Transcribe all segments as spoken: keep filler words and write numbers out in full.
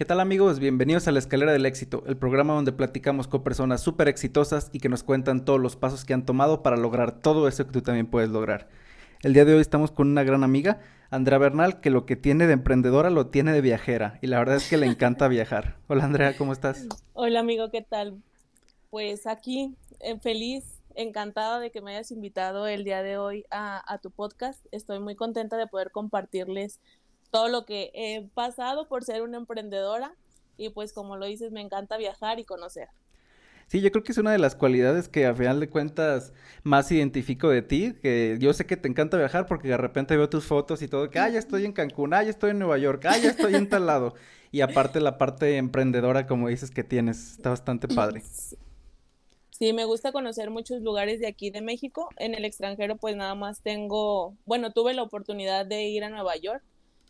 ¿Qué tal amigos? Bienvenidos a la Escalera del Éxito, el programa donde platicamos con personas súper exitosas y que nos cuentan todos los pasos que han tomado para lograr todo eso que tú también puedes lograr. El día de hoy estamos con una gran amiga, Andrea Bernal, que lo que tiene de emprendedora lo tiene de viajera y la verdad es que le encanta viajar. Hola Andrea, ¿cómo estás? Hola amigo, ¿qué tal? Pues aquí, feliz, encantada de que me hayas invitado el día de hoy a, a tu podcast. Estoy muy contenta de poder compartirles todo lo que he pasado por ser una emprendedora y pues como lo dices, me encanta viajar y conocer. Sí, yo creo que es una de las cualidades que al final de cuentas más identifico de ti, que yo sé que te encanta viajar porque de repente veo tus fotos y todo, que ah, ya estoy en Cancún, ah, ya estoy en Nueva York, ah, ya estoy en tal lado. Y aparte la parte emprendedora, como dices, que tienes, está bastante padre. Sí, me gusta conocer muchos lugares de aquí de México. En el extranjero pues nada más tengo, bueno, tuve la oportunidad de ir a Nueva York.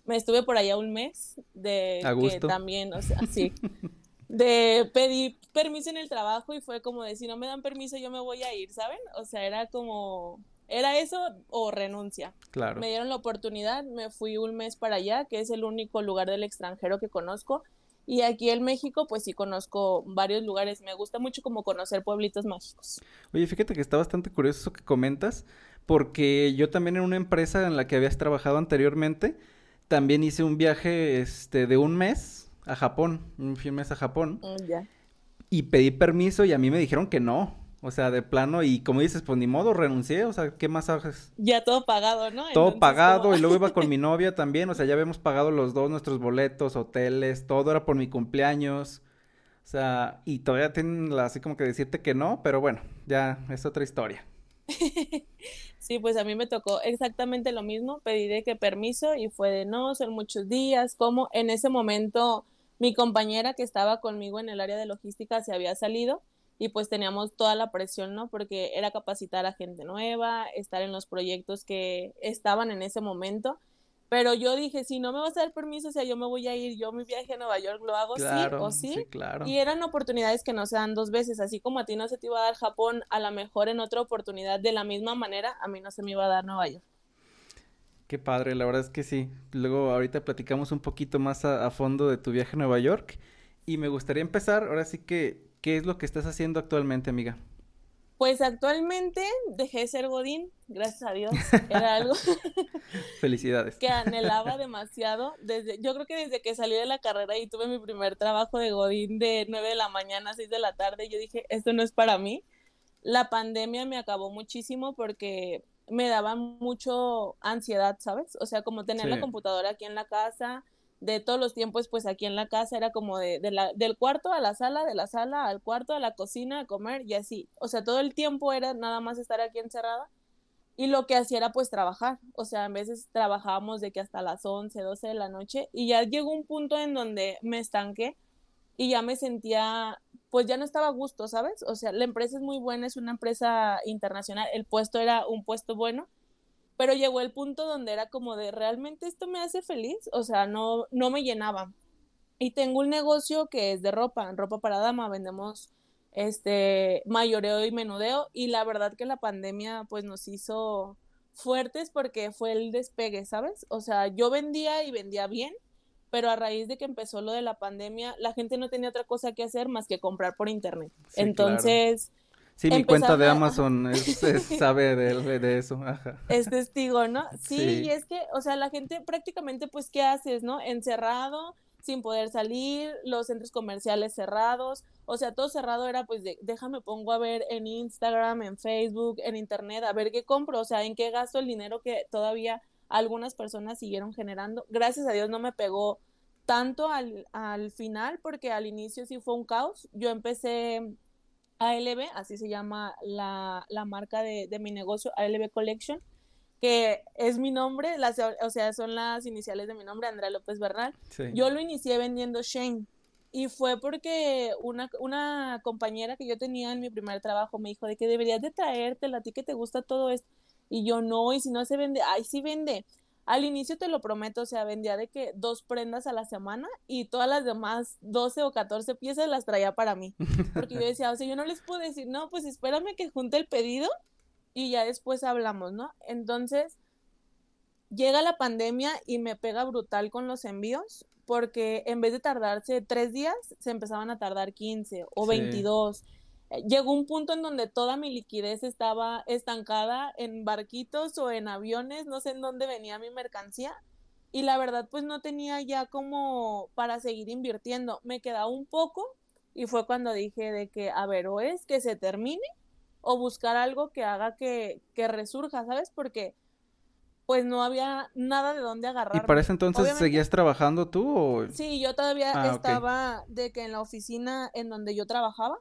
Me estuve por allá un mes, de que también, o sea, sí, de pedir permiso en el trabajo y fue como de, si no me dan permiso yo me voy a ir, ¿saben? O sea, era como, era eso o renuncia. Claro. Me dieron la oportunidad, me fui un mes para allá, que es el único lugar del extranjero que conozco. Y aquí en México, pues sí conozco varios lugares. Me gusta mucho como conocer pueblitos mágicos. Oye, fíjate que está bastante curioso eso que comentas, porque yo también en una empresa en la que habías trabajado anteriormente, también hice un viaje este, de un mes a Japón, un mes a Japón, yeah. Y pedí permiso y a mí me dijeron que no, o sea, de plano, y como dices, pues ni modo, renuncié, o sea, ¿qué más haces? Ya todo pagado, ¿no? Todo Entonces, pagado, ¿cómo? Y luego iba con mi novia también, o sea, ya habíamos pagado los dos nuestros boletos, hoteles, todo era por mi cumpleaños, o sea, y todavía tienen la, así como que decirte que no, pero bueno, ya es otra historia. Sí, pues a mí me tocó exactamente lo mismo, pedí de que permiso y fue de no, son muchos días, como en ese momento mi compañera que estaba conmigo en el área de logística se había salido y pues teníamos toda la presión, ¿no? Porque era capacitar a gente nueva, estar en los proyectos que estaban en ese momento, pero yo dije, si no me vas a dar permiso, o sea, yo me voy a ir, yo mi viaje a Nueva York lo hago claro, sí o sí, sí claro. Y eran oportunidades que no se dan dos veces, así como a ti no se te iba a dar Japón, a lo mejor en otra oportunidad de la misma manera, a mí no se me iba a dar Nueva York. Qué padre, la verdad es que sí, luego ahorita platicamos un poquito más a, a fondo de tu viaje a Nueva York, y me gustaría empezar, ahora sí que, ¿qué es lo que estás haciendo actualmente, amiga? Pues actualmente dejé de ser godín, gracias a Dios, era algo felicidades. Que anhelaba demasiado, desde, yo creo que desde que salí de la carrera y tuve mi primer trabajo de godín de nueve de la mañana a seis de la tarde, yo dije, esto no es para mí. La pandemia me acabó muchísimo porque me daba mucho ansiedad, ¿sabes? O sea, como tener sí. la computadora aquí en la casa, de todos los tiempos, pues aquí en la casa era como de, de la, del cuarto a la sala, de la sala al cuarto, a la cocina, a comer y así. O sea, todo el tiempo era nada más estar aquí encerrada y lo que hacía era pues trabajar. O sea, a veces trabajábamos de que hasta las once, doce de la noche y ya llegó un punto en donde me estanqué y ya me sentía, pues ya no estaba a gusto, ¿sabes? O sea, la empresa es muy buena, es una empresa internacional, el puesto era un puesto bueno. Pero llegó el punto donde era como de, ¿realmente esto me hace feliz? O sea, no, no me llenaba. Y tengo un negocio que es de ropa, ropa para dama, vendemos este mayoreo y menudeo, y la verdad que la pandemia pues nos hizo fuertes porque fue el despegue, ¿sabes? O sea, yo vendía y vendía bien, pero a raíz de que empezó lo de la pandemia, la gente no tenía otra cosa que hacer más que comprar por internet. Sí, entonces... Claro. Sí, mi Empezando... cuenta de Amazon es, es, sabe de, de eso. Ajá. Es testigo, ¿no? Sí, sí, y es que, o sea, la gente prácticamente, pues, ¿qué haces, no? Encerrado, sin poder salir, los centros comerciales cerrados, o sea, todo cerrado era, pues, de, déjame pongo a ver en Instagram, en Facebook, en Internet, a ver qué compro, o sea, en qué gasto el dinero que todavía algunas personas siguieron generando. Gracias a Dios no me pegó tanto al, al final, porque al inicio sí fue un caos. Yo empecé... A L B, así se llama la, la marca de, de mi negocio, A L B Collection, que es mi nombre, las, o sea, son las iniciales de mi nombre, Andrea López Bernal. Sí. Yo lo inicié vendiendo Shein y fue porque una, una compañera que yo tenía en mi primer trabajo me dijo de que deberías de traértela, a ti que te gusta todo esto. Y yo, no, y si no se vende, ay, sí vende. Al inicio te lo prometo, o sea, vendía de que dos prendas a la semana y todas las demás doce o catorce piezas las traía para mí. Porque yo decía, o sea, yo no les puedo decir, no, pues espérame que junte el pedido y ya después hablamos, ¿no? Entonces, llega la pandemia y me pega brutal con los envíos porque en vez de tardarse tres días, se empezaban a tardar quince o veintidós. Sí. Llegó un punto en donde toda mi liquidez estaba estancada en barquitos o en aviones, no sé en dónde venía mi mercancía, y la verdad pues no tenía ya como para seguir invirtiendo, me quedaba un poco, y fue cuando dije de que, a ver, o es que se termine, o buscar algo que haga que, que resurja, ¿sabes? Porque pues no había nada de dónde agarrar. ¿Y para ese entonces obviamente seguías trabajando tú? O... Sí, yo todavía ah, estaba okay. de que en la oficina en donde yo trabajaba,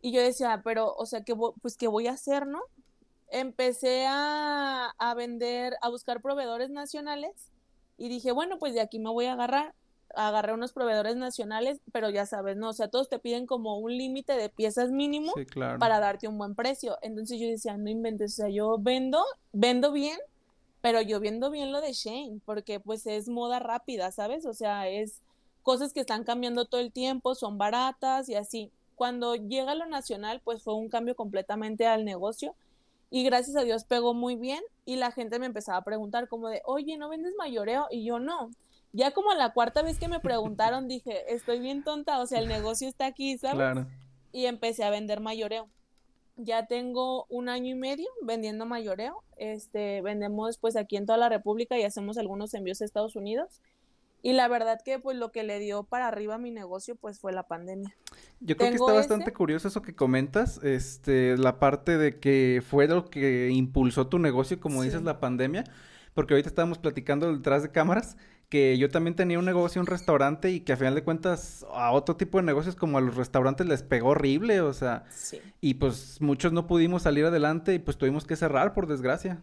y yo decía, pero, o sea, que pues ¿qué voy a hacer, no? Empecé a, a vender, a buscar proveedores nacionales, y dije, bueno, pues de aquí me voy a agarrar. Agarré unos proveedores nacionales, pero ya sabes, ¿no? O sea, todos te piden como un límite de piezas mínimo, sí, claro, para darte un buen precio. Entonces yo decía, no inventes, o sea, yo vendo, vendo bien, pero yo vendo bien lo de Shein, porque pues es moda rápida, ¿sabes? O sea, es cosas que están cambiando todo el tiempo, son baratas y así. Cuando llega lo nacional, pues fue un cambio completamente al negocio. Y gracias a Dios pegó muy bien y la gente me empezaba a preguntar como de, oye, ¿no vendes mayoreo? Y yo, no. Ya como la cuarta vez que me preguntaron dije, estoy bien tonta, o sea, el negocio está aquí, ¿sabes? Claro. Y empecé a vender mayoreo. Ya tengo un año y medio vendiendo mayoreo. Este, vendemos pues aquí en toda la República y hacemos algunos envíos a Estados Unidos. Y la verdad que pues lo que le dio para arriba a mi negocio pues fue la pandemia. Yo creo Tengo que está ese... bastante curioso eso que comentas, este, la parte de que fue lo que impulsó tu negocio, como sí. dices, la pandemia, porque ahorita estábamos platicando detrás de cámaras que yo también tenía un negocio, un restaurante, y que a final de cuentas a otro tipo de negocios como a los restaurantes les pegó horrible, o sea, sí. y pues muchos no pudimos salir adelante y pues tuvimos que cerrar por desgracia.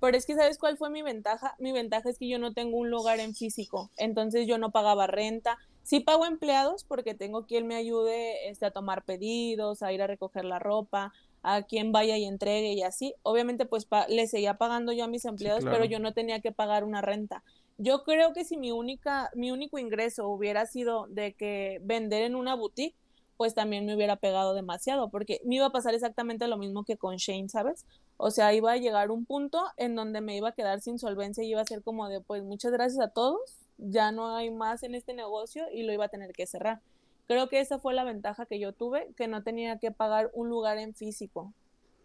Pero es que, ¿sabes cuál fue mi ventaja? Mi ventaja es que yo no tengo un lugar en físico, entonces yo no pagaba renta. Sí pago empleados porque tengo quien me ayude este, a tomar pedidos, a ir a recoger la ropa, a quien vaya y entregue y así. Obviamente, pues, pa- le seguía pagando yo a mis empleados, sí, claro. pero yo no tenía que pagar una renta. Yo creo que si mi única, mi único ingreso hubiera sido de que vender en una boutique, pues también me hubiera pegado demasiado, porque me iba a pasar exactamente lo mismo que con Shein, ¿sabes? O sea, iba a llegar un punto en donde me iba a quedar sin solvencia y iba a ser como de, pues, muchas gracias a todos, ya no hay más en este negocio y lo iba a tener que cerrar. Creo que esa fue la ventaja que yo tuve, que no tenía que pagar un lugar en físico,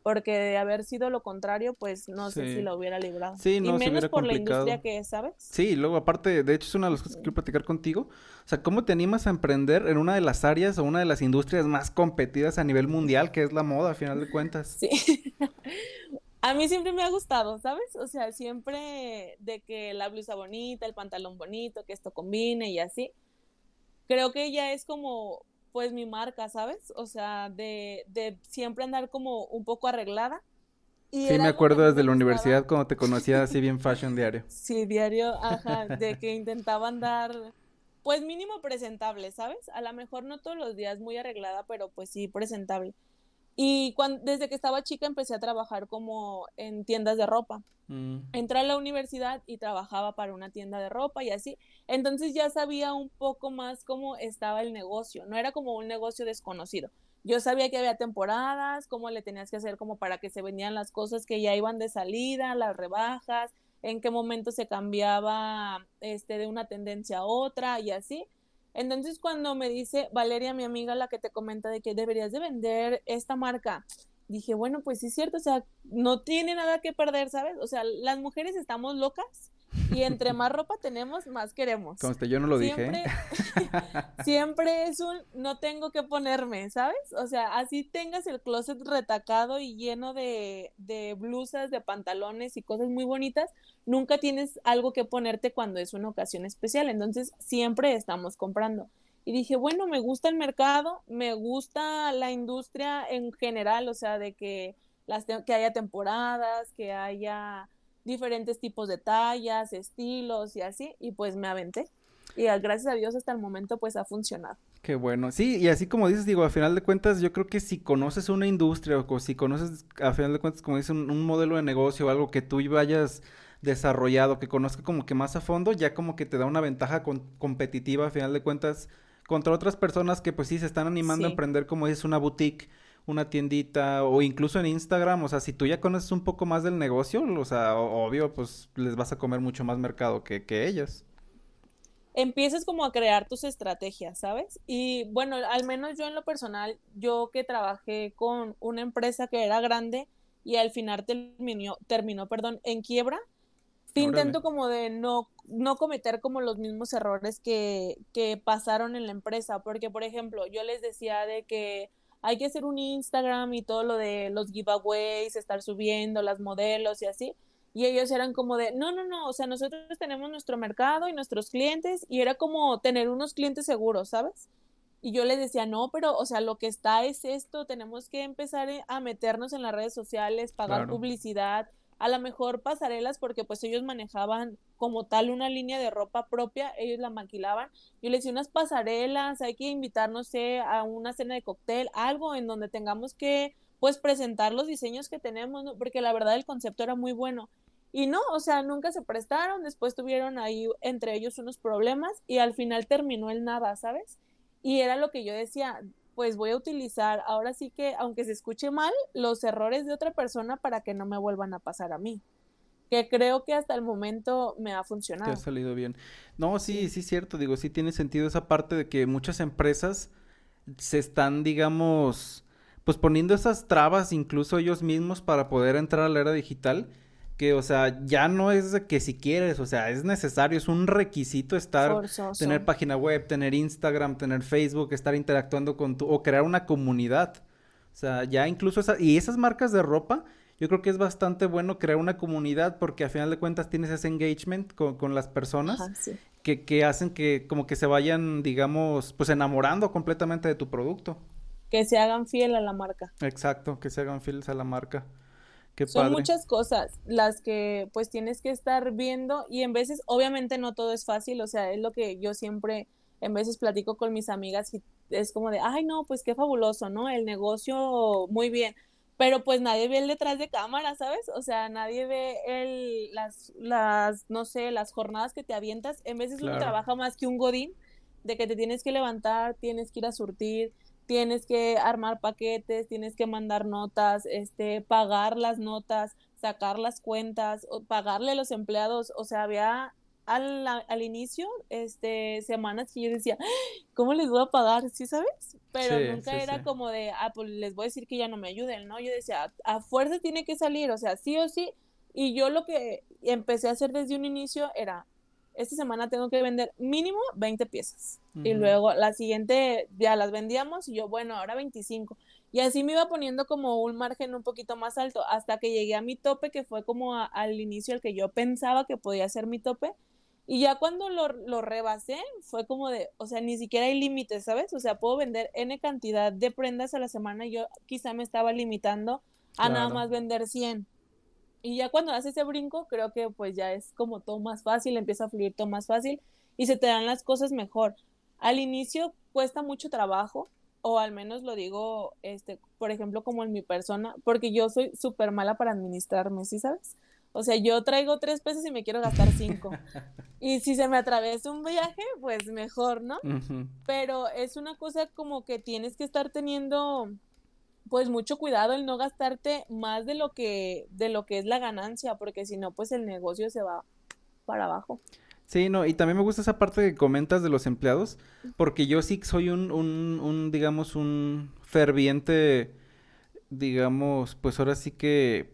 porque de haber sido lo contrario, pues, no sí. sé si lo hubiera librado. Sí, no, y menos por complicado. La industria que es, ¿sabes? Sí, luego, aparte, de hecho, es una de las cosas que quiero platicar contigo. O sea, ¿cómo te animas a emprender en una de las áreas o una de las industrias más competidas a nivel mundial, que es la moda, a final de cuentas? Sí. A mí siempre me ha gustado, ¿sabes? O sea, siempre de que la blusa bonita, el pantalón bonito, que esto combine y así. Creo que ya es como, pues, mi marca, ¿sabes? O sea, de, de siempre andar como un poco arreglada. Y sí, me acuerdo desde la universidad cuando te conocía así bien fashion diario. Sí, diario, ajá, de que intentaba andar, pues, mínimo presentable, ¿sabes? A lo mejor no todos los días muy arreglada, pero pues sí presentable. Y cuando, desde que estaba chica empecé a trabajar como en tiendas de ropa. Mm. Entré a la universidad y trabajaba para una tienda de ropa y así. Entonces ya sabía un poco más cómo estaba el negocio. No era como un negocio desconocido. Yo sabía que había temporadas, cómo le tenías que hacer como para que se vendían las cosas que ya iban de salida, las rebajas, en qué momento se cambiaba este, de una tendencia a otra y así. Entonces, cuando me dice Valeria, mi amiga, la que te comenta de que deberías de vender esta marca, dije, bueno, pues sí es cierto, o sea, no tiene nada que perder, ¿sabes? O sea, las mujeres estamos locas y entre más ropa tenemos, más queremos. Conste, yo no lo siempre, dije. Siempre es un no tengo que ponerme, ¿sabes? O sea, así tengas el closet retacado y lleno de, de blusas, de pantalones y cosas muy bonitas, nunca tienes algo que ponerte cuando es una ocasión especial, entonces siempre estamos comprando. Y dije, bueno, me gusta el mercado, me gusta la industria en general, o sea, de que, las te- que haya temporadas, que haya diferentes tipos de tallas, estilos y así, y pues me aventé. Y gracias a Dios hasta el momento pues ha funcionado. Qué bueno. Sí, y así como dices, digo, a final de cuentas yo creo que si conoces una industria o si conoces, a final de cuentas, como dices, un, un modelo de negocio o algo que tú vayas desarrollado, que conozca como que más a fondo, ya como que te da una ventaja con- competitiva a final de cuentas contra otras personas que pues sí se están animando sí. a emprender, como dices, una boutique, una tiendita o incluso en Instagram. O sea, si tú ya conoces un poco más del negocio, o sea, obvio, pues les vas a comer mucho más mercado que, que ellos. empieces como a crear tus estrategias, ¿sabes? Y bueno, al menos yo en lo personal, yo que trabajé con una empresa que era grande y al final terminó, terminó perdón, en quiebra, sí intento como de no, no cometer como los mismos errores que, que pasaron en la empresa, porque por ejemplo, yo les decía de que hay que hacer un Instagram y todo lo de los giveaways, estar subiendo las modelos y así, y ellos eran como de, no, no, no, o sea, nosotros tenemos nuestro mercado y nuestros clientes, y era como tener unos clientes seguros, ¿sabes? Y yo les decía, no, pero, o sea, lo que está es esto, tenemos que empezar a meternos en las redes sociales, pagar claro. publicidad, a lo mejor pasarelas, porque pues ellos manejaban como tal una línea de ropa propia, ellos la maquilaban, yo les decía, unas pasarelas, hay que invitar, no sé, a una cena de cóctel, algo en donde tengamos que, pues, presentar los diseños que tenemos, ¿no? Porque la verdad el concepto era muy bueno. Y no, o sea, nunca se prestaron, después tuvieron ahí entre ellos unos problemas y al final terminó el nada, ¿sabes? Y era lo que yo decía, pues voy a utilizar, ahora sí que, aunque se escuche mal, los errores de otra persona para que no me vuelvan a pasar a mí, que creo que hasta el momento me ha funcionado. Te ha salido bien. No, sí, sí es cierto, digo, sí tiene sentido esa parte de que muchas empresas se están, digamos, pues poniendo esas trabas incluso ellos mismos para poder entrar a la era digital. Que, o sea, ya no es que si quieres, o sea, es necesario, es un requisito estar, forzoso. Tener página web, tener Instagram, tener Facebook, estar interactuando con tu, o crear una comunidad. O sea, ya incluso esas, y esas marcas de ropa, yo creo que es bastante bueno crear una comunidad porque a final de cuentas tienes ese engagement con, con las personas. Ajá, sí. que, que hacen que como que se vayan, digamos, pues enamorando completamente de tu producto. Que se hagan fiel a la marca. Exacto, que se hagan fieles a la marca. Qué padre. Son muchas cosas las que pues tienes que estar viendo y en veces obviamente no todo es fácil, o sea, es lo que yo siempre en veces platico con mis amigas y es como de, ay no, pues qué fabuloso, ¿no? El negocio muy bien, pero pues nadie ve el detrás de cámara, ¿sabes? O sea, nadie ve el las, las no sé, las jornadas que te avientas, en veces claro. uno trabaja más que un godín, de que te tienes que levantar, tienes que ir a surtir, tienes que armar paquetes, tienes que mandar notas, este, pagar las notas, sacar las cuentas, pagarle a los empleados, o sea, había al, al inicio, este, semanas que yo decía, ¿cómo les voy a pagar? ¿Sí sabes? Pero sí, nunca sí, era sí. como de, ah, pues les voy a decir que ya no me ayuden, ¿no? Yo decía, a fuerza tiene que salir, o sea, sí o sí, y yo lo que empecé a hacer desde un inicio era, esta semana tengo que vender mínimo veinte piezas. Uh-huh. Y luego la siguiente ya las vendíamos y yo, bueno, ahora veinticinco. Y así me iba poniendo como un margen un poquito más alto hasta que llegué a mi tope, que fue como a, al inicio el que yo pensaba que podía ser mi tope. Y ya cuando lo, lo rebasé, fue como de, o sea, ni siquiera hay límites, ¿sabes? O sea, puedo vender N cantidad de prendas a la semana y yo quizá me estaba limitando a claro. nada más vender cien. Y ya cuando haces ese brinco, creo que pues ya es como todo más fácil, empieza a fluir todo más fácil y se te dan las cosas mejor. Al inicio cuesta mucho trabajo, o al menos lo digo, este, por ejemplo, como en mi persona, porque yo soy súper mala para administrarme, ¿sí sabes? O sea, yo traigo tres pesos y me quiero gastar cinco. Y si se me atraviesa un viaje, pues mejor, ¿no? Uh-huh. Pero es una cosa como que tienes que estar teniendo... pues mucho cuidado el no gastarte más de lo que de lo que es la ganancia, porque si no, pues el negocio se va para abajo. Sí, no, y también me gusta esa parte que comentas de los empleados, porque yo sí soy un, un, un digamos, un ferviente, digamos, pues ahora sí que,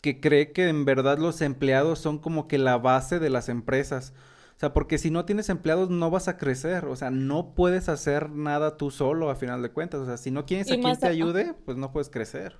que cree que en verdad los empleados son como que la base de las empresas. O sea, porque si no tienes empleados no vas a crecer, o sea, no puedes hacer nada tú solo a final de cuentas, o sea, si no quieres a quien te ayude, pues no puedes crecer.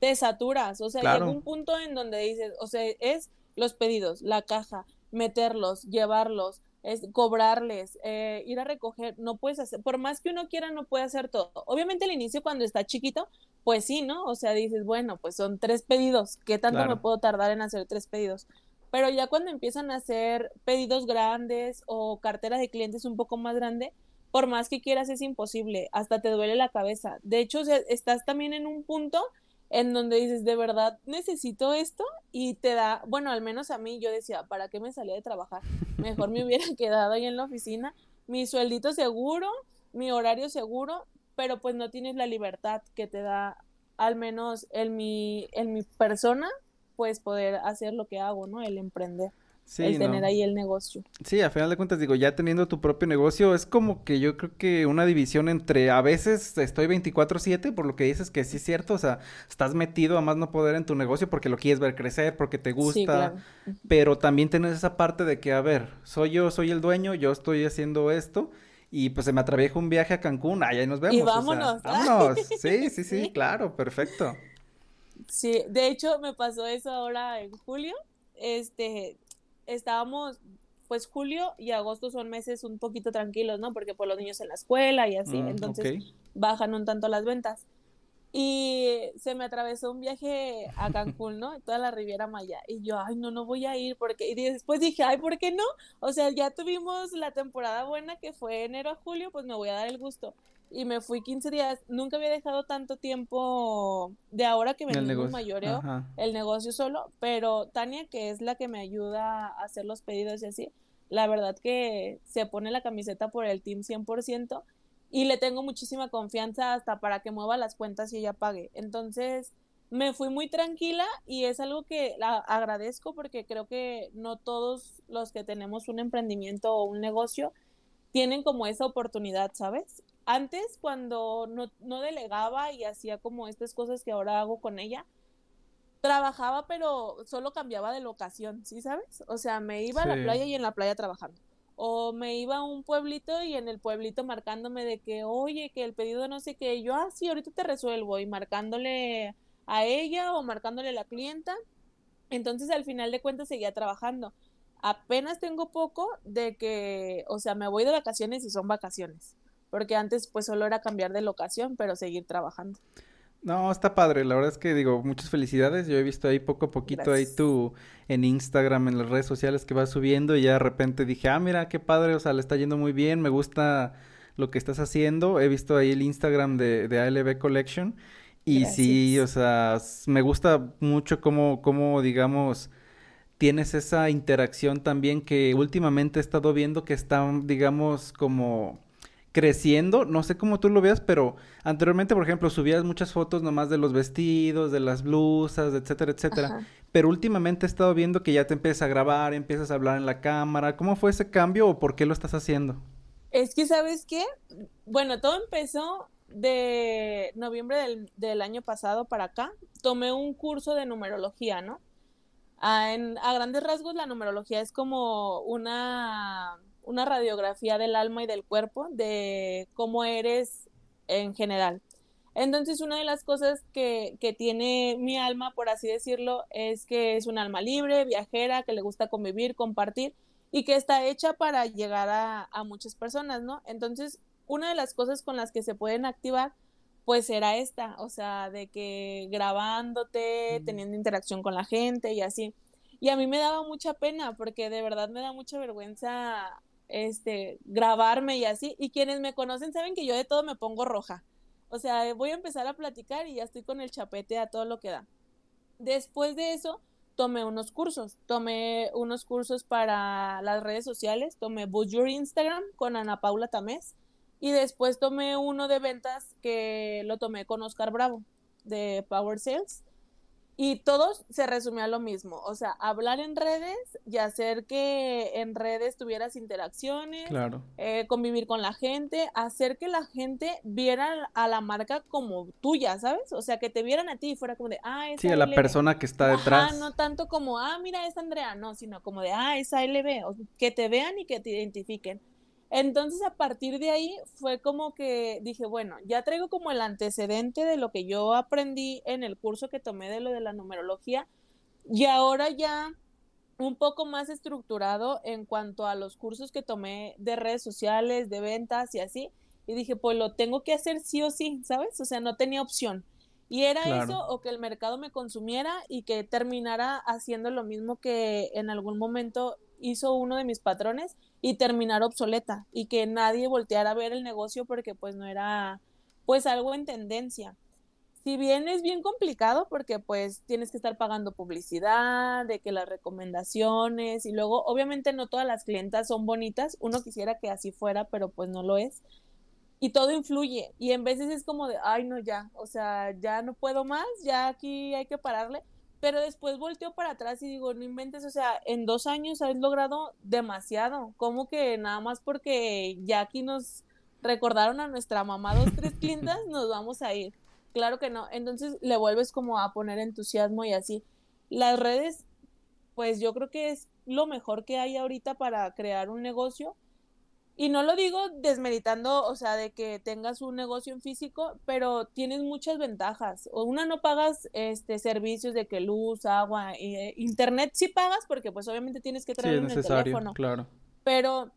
Te saturas, o sea, claro. llega un punto en donde dices, o sea, es los pedidos, la caja, meterlos, llevarlos, es cobrarles, eh, ir a recoger, no puedes hacer, por más que uno quiera no puede hacer todo. Obviamente al inicio cuando está chiquito, pues sí, ¿no? O sea, dices, bueno, pues son tres pedidos, ¿qué tanto claro. me puedo tardar en hacer tres pedidos? Pero ya cuando empiezan a hacer pedidos grandes o carteras de clientes un poco más grande, por más que quieras es imposible, hasta te duele la cabeza. De hecho, o sea, estás también en un punto en donde dices, ¿de verdad necesito esto? Y te da, bueno, al menos a mí, yo decía, ¿para qué me salía de trabajar? Mejor me hubiera quedado ahí en la oficina, mi sueldito seguro, mi horario seguro, pero pues no tienes la libertad que te da, al menos en mi, en mi persona, pues poder hacer lo que hago, ¿no? El emprender. Sí, el tener no. ahí el negocio. Sí, a final de cuentas, digo, ya teniendo tu propio negocio, es como que yo creo que una división entre, a veces estoy veinticuatro siete, por lo que dices que sí es cierto, o sea, estás metido a más no poder en tu negocio porque lo quieres ver crecer, porque te gusta, sí, claro. Pero también tienes esa parte de que, a ver, soy yo, soy el dueño, yo estoy haciendo esto, y pues se me atraviesa un viaje a Cancún, allá ahí nos vemos. Y vámonos. O sea, vámonos, sí, sí, sí, sí, claro, perfecto. Sí, de hecho, me pasó eso ahora en julio, este... estábamos, pues julio y agosto son meses un poquito tranquilos, ¿no? Porque por los niños en la escuela y así, mm, entonces okay. bajan un tanto las ventas. Y se me atravesó un viaje a Cancún, ¿no? Toda la Riviera Maya. Y yo, ay, no, no voy a ir, porque... Y después dije, ay, ¿por qué no? O sea, ya tuvimos la temporada buena que fue enero a julio, pues me voy a dar el gusto. Y me fui quince días. Nunca había dejado tanto tiempo de ahora que venimos mayoreo, ajá. el negocio solo. Pero Tania, que es la que me ayuda a hacer los pedidos y así, la verdad que se pone la camiseta por el team cien por ciento. Y le tengo muchísima confianza hasta para que mueva las cuentas y ella pague. Entonces, me fui muy tranquila y es algo que la agradezco porque creo que no todos los que tenemos un emprendimiento o un negocio tienen como esa oportunidad, ¿sabes? Antes, cuando no, no delegaba y hacía como estas cosas que ahora hago con ella, trabajaba, pero solo cambiaba de locación, ¿sí sabes? O sea, me iba sí. a la playa y en la playa trabajando. O me iba a un pueblito y en el pueblito marcándome de que, oye, que el pedido no sé qué. Y yo, ah, sí, ahorita te resuelvo. Y marcándole a ella o marcándole a la clienta. Entonces, al final de cuentas, seguía trabajando. Apenas tengo poco de que, o sea, me voy de vacaciones y son vacaciones. Porque antes pues solo era cambiar de locación, pero seguir trabajando. No, está padre, la verdad es que digo, muchas felicidades, yo he visto ahí poco a poquito Gracias. ahí tú en Instagram, en las redes sociales que vas subiendo y ya de repente dije, ah, mira, qué padre, o sea, le está yendo muy bien, me gusta lo que estás haciendo, he visto ahí el Instagram de, de A L B Collection y Gracias. sí, o sea, me gusta mucho cómo, cómo digamos... tienes esa interacción también que últimamente he estado viendo que están, digamos, como creciendo. No sé cómo tú lo veas, pero anteriormente, por ejemplo, subías muchas fotos nomás de los vestidos, de las blusas, etcétera, etcétera. Ajá. Pero últimamente he estado viendo que ya te empiezas a grabar, empiezas a hablar en la cámara. ¿Cómo fue ese cambio o por qué lo estás haciendo? Es que, ¿sabes qué? Bueno, todo empezó de noviembre del, del año pasado para acá. Tomé un curso de numerología, ¿no? A, en, a grandes rasgos la numerología es como una, una radiografía del alma y del cuerpo, de cómo eres en general. Entonces una de las cosas que, que tiene mi alma, por así decirlo, es que es un alma libre, viajera, que le gusta convivir, compartir y que está hecha para llegar a, a muchas personas, ¿no? Entonces una de las cosas con las que se pueden activar pues era esta, o sea, de que grabándote, teniendo interacción con la gente y así. Y a mí me daba mucha pena, porque de verdad me da mucha vergüenza este, grabarme y así. Y quienes me conocen saben que yo de todo me pongo roja. O sea, voy a empezar a platicar y ya estoy con el chapete a todo lo que da. Después de eso, tomé unos cursos. Tomé unos cursos para las redes sociales. Tomé Boost Your Instagram con Ana Paula Tamés. Y después tomé uno de ventas que lo tomé con Óscar Bravo, de Power Sales. Y todos se resumían lo mismo. O sea, hablar en redes y hacer que en redes tuvieras interacciones. Claro. Eh, convivir con la gente. Hacer que la gente viera a la marca como tuya, ¿sabes? O sea, que te vieran a ti y fuera como de, ah, es sí, A L B. La persona que está detrás. Ajá, no tanto como, ah, mira, es Andrea. No, sino como de, ah, es A L B. O sea, que te vean y que te identifiquen. Entonces, a partir de ahí, fue como que dije, bueno, ya traigo como el antecedente de lo que yo aprendí en el curso que tomé de lo de la numerología, y ahora ya un poco más estructurado en cuanto a los cursos que tomé de redes sociales, de ventas y así, y dije, pues lo tengo que hacer sí o sí, ¿sabes? O sea, no tenía opción. Y era claro. eso, o que el mercado me consumiera y que terminara haciendo lo mismo que en algún momento hizo uno de mis patrones y terminar obsoleta y que nadie volteara a ver el negocio porque pues no era pues algo en tendencia. Si bien es bien complicado porque pues tienes que estar pagando publicidad, de que las recomendaciones y luego obviamente no todas las clientas son bonitas, uno quisiera que así fuera pero pues no lo es y todo influye y en veces es como de ay no ya, o sea ya no puedo más, ya aquí hay que pararle. Pero después volteo para atrás y digo, no inventes, o sea, en dos años has logrado demasiado. ¿Cómo que nada más porque ya aquí nos recordaron a nuestra mamá dos, tres clientas, nos vamos a ir? Claro que no. Entonces le vuelves como a poner entusiasmo y así. Las redes, pues yo creo que es lo mejor que hay ahorita para crear un negocio. Y no lo digo desmeritando, o sea, de que tengas un negocio en físico, pero tienes muchas ventajas. Una, no pagas este servicios de que luz, agua, eh, internet sí pagas porque pues obviamente tienes que traer un teléfono. Claro. Pero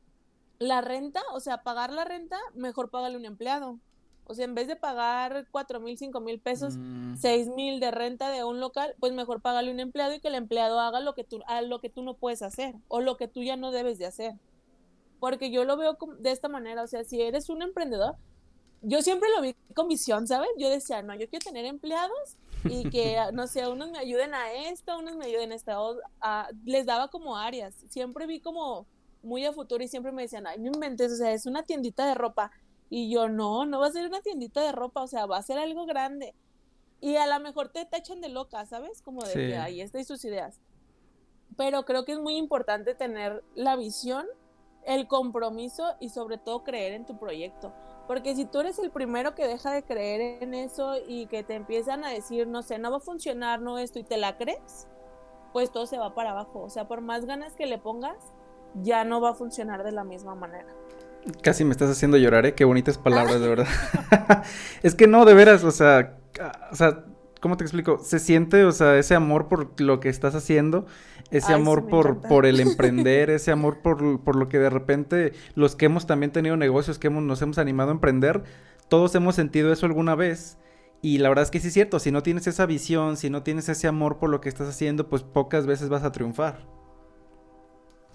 la renta, o sea, pagar la renta, mejor págale un empleado. O sea, en vez de pagar cuatro mil, cinco mil pesos, mm. seis mil de renta de un local, pues mejor págale un empleado y que el empleado haga lo que tú, a lo que tú no puedes hacer o lo que tú ya no debes de hacer. Porque yo lo veo de esta manera, o sea, si eres un emprendedor, yo siempre lo vi con visión, ¿sabes? Yo decía, no, yo quiero tener empleados y que, no sé, unos me ayuden a esto, unos me ayuden a esto, a, les daba como áreas, siempre vi como muy a futuro y siempre me decían, ay, no inventes, o sea, es una tiendita de ropa, y yo, no, no va a ser una tiendita de ropa, o sea, va a ser algo grande, y a lo mejor te tachan de loca, ¿sabes? Como de sí. que ahí está y sus ideas, pero creo que es muy importante tener la visión, el compromiso y sobre todo creer en tu proyecto, porque si tú eres el primero que deja de creer en eso y que te empiezan a decir, no sé, no va a funcionar, no esto, y te la crees, pues todo se va para abajo, o sea, por más ganas que le pongas, ya no va a funcionar de la misma manera. Casi me estás haciendo llorar, ¿eh? Qué bonitas palabras, de verdad. Es que no, de veras, o sea, o sea, ¿cómo te explico? Se siente, o sea, ese amor por lo que estás haciendo, ese Ay, amor sí por, por el emprender, ese amor por, por lo que de repente los que hemos también tenido negocios, que hemos, nos hemos animado a emprender, todos hemos sentido eso alguna vez. Y la verdad es que sí es cierto, si no tienes esa visión, si no tienes ese amor por lo que estás haciendo, pues pocas veces vas a triunfar.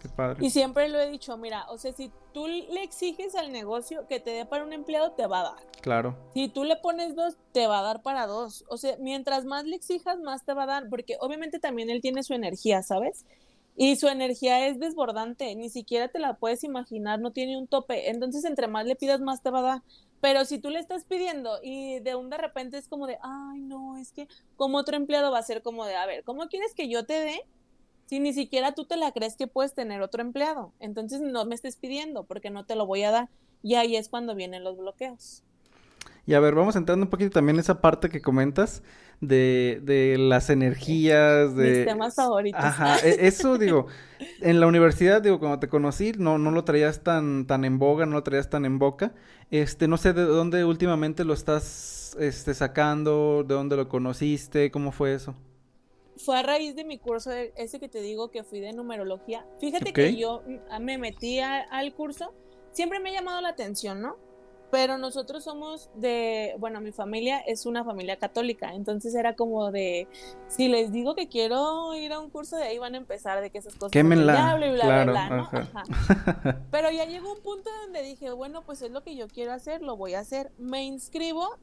Qué padre. Y siempre lo he dicho, mira, o sea, si tú le exiges al negocio que te dé para un empleado, te va a dar. Claro. Si tú le pones dos, te va a dar para dos. O sea, mientras más le exijas, más te va a dar, porque obviamente también él tiene su energía, ¿sabes? Y su energía es desbordante, ni siquiera te la puedes imaginar, no tiene un tope. Entonces, entre más le pidas, más te va a dar. Pero si tú le estás pidiendo y de un de repente es como de, ay, no, es que como otro empleado va a ser como de, a ver, ¿cómo quieres que yo te dé? Si ni siquiera tú te la crees que puedes tener otro empleado, entonces no me estés pidiendo porque no te lo voy a dar, y ahí es cuando vienen los bloqueos. Y a ver, vamos entrando un poquito también en esa parte que comentas de, de las energías, de... Mis temas favoritos. Ajá, eso digo, en la universidad, digo, cuando te conocí, no, no lo traías tan, tan en boga, no lo traías tan en boca, este, no sé de dónde últimamente lo estás este, sacando, de dónde lo conociste, ¿cómo fue eso? Fue a raíz de mi curso, de ese que te digo que fui de numerología. Fíjate okay. que yo me metí a, al curso, siempre me ha llamado la atención, ¿no? Pero nosotros somos de, bueno, mi familia es una familia católica, entonces era como de, si les digo que quiero ir a un curso, de ahí van a empezar de que esas cosas... Quémenla, bla, bla, claro. Bla, bla, ¿no? Ajá. Ajá. Pero ya llegó un punto donde dije, bueno, pues es lo que yo quiero hacer, lo voy a hacer. Me inscribo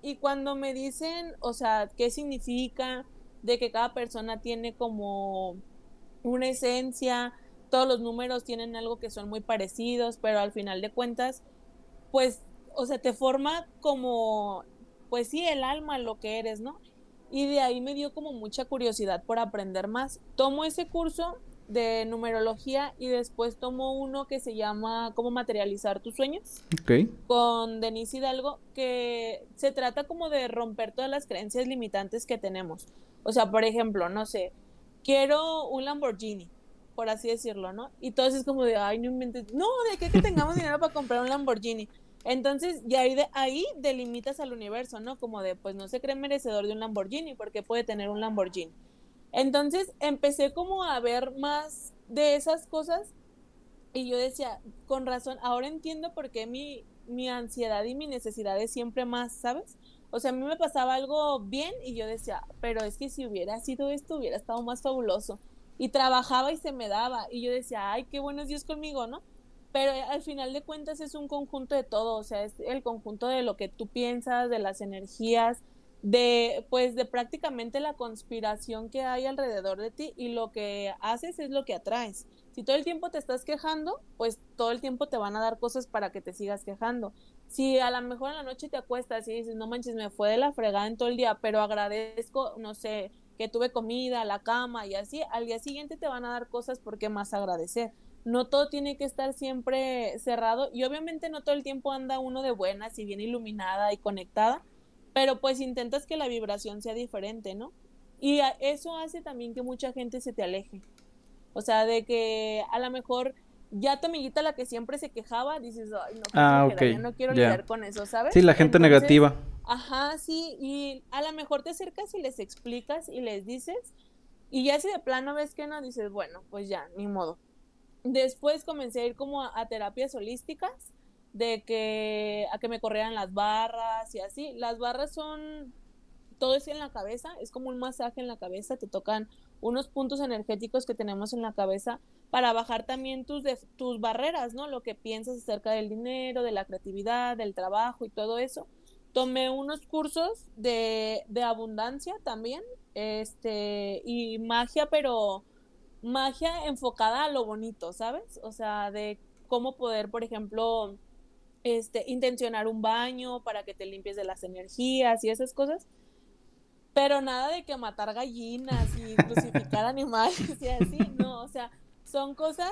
y cuando me dicen, o sea, qué significa... de que cada persona tiene como una esencia, todos los números tienen algo que son muy parecidos, pero al final de cuentas, pues, o sea, te forma como, pues sí, el alma, lo que eres, ¿no? Y de ahí me dio como mucha curiosidad por aprender más. Tomo ese curso de numerología y después tomo uno que se llama Cómo materializar tus sueños, okay. con Denise Hidalgo, que se trata como de romper todas las creencias limitantes que tenemos. O sea, por ejemplo, no sé, quiero un Lamborghini, por así decirlo, ¿no? Y todo es como de, ay, no inventes, no, de qué que tengamos dinero para comprar un Lamborghini. Entonces, ya ahí, de, ahí delimitas al universo, ¿no? Como de, pues no se cree merecedor de un Lamborghini, porque puede tener un Lamborghini. Entonces, empecé como a ver más de esas cosas y yo decía, con razón, ahora entiendo por qué mi, mi ansiedad y mi necesidad es siempre más, ¿sabes? O sea, a mí me pasaba algo bien y yo decía, pero es que si hubiera sido esto, hubiera estado más fabuloso. Y trabajaba y se me daba. Y yo decía, ay, qué bueno es Dios conmigo, ¿no? Pero al final de cuentas es un conjunto de todo. O sea, es el conjunto de lo que tú piensas, de las energías, de, pues, de prácticamente la conspiración que hay alrededor de ti. Y lo que haces es lo que atraes. Si todo el tiempo te estás quejando, pues todo el tiempo te van a dar cosas para que te sigas quejando. Si a lo mejor en la noche te acuestas y dices, no manches, me fue de la fregada en todo el día, pero agradezco, no sé, que tuve comida, la cama y así, al día siguiente te van a dar cosas por qué más agradecer. No todo tiene que estar siempre cerrado y obviamente no todo el tiempo anda uno de buenas y bien iluminada y conectada, pero pues intentas que la vibración sea diferente, ¿no? Y eso hace también que mucha gente se te aleje. O sea, de que a lo mejor ya tu amiguita, la que siempre se quejaba, dices, ay, no, ah, okay. Yo no quiero yeah. lidiar con eso, ¿sabes? Sí, la gente Entonces, negativa. Ajá, sí, y a lo mejor te acercas y les explicas y les dices, y ya si de plano ves que no, dices, bueno, pues ya, ni modo. Después comencé a ir como a, a terapias holísticas, de que a que me corrieran las barras y así. Las barras son, todo es en la cabeza, es como un masaje en la cabeza, te tocan unos puntos energéticos que tenemos en la cabeza para bajar también tus, de, tus barreras, ¿no? Lo que piensas acerca del dinero, de la creatividad, del trabajo y todo eso. Tomé unos cursos de, de abundancia también, este, y magia, pero magia enfocada a lo bonito, ¿sabes? O sea, de cómo poder, por ejemplo, este, intencionar un baño para que te limpies de las energías y esas cosas. Pero nada de que matar gallinas y crucificar animales y así, no, o sea, son cosas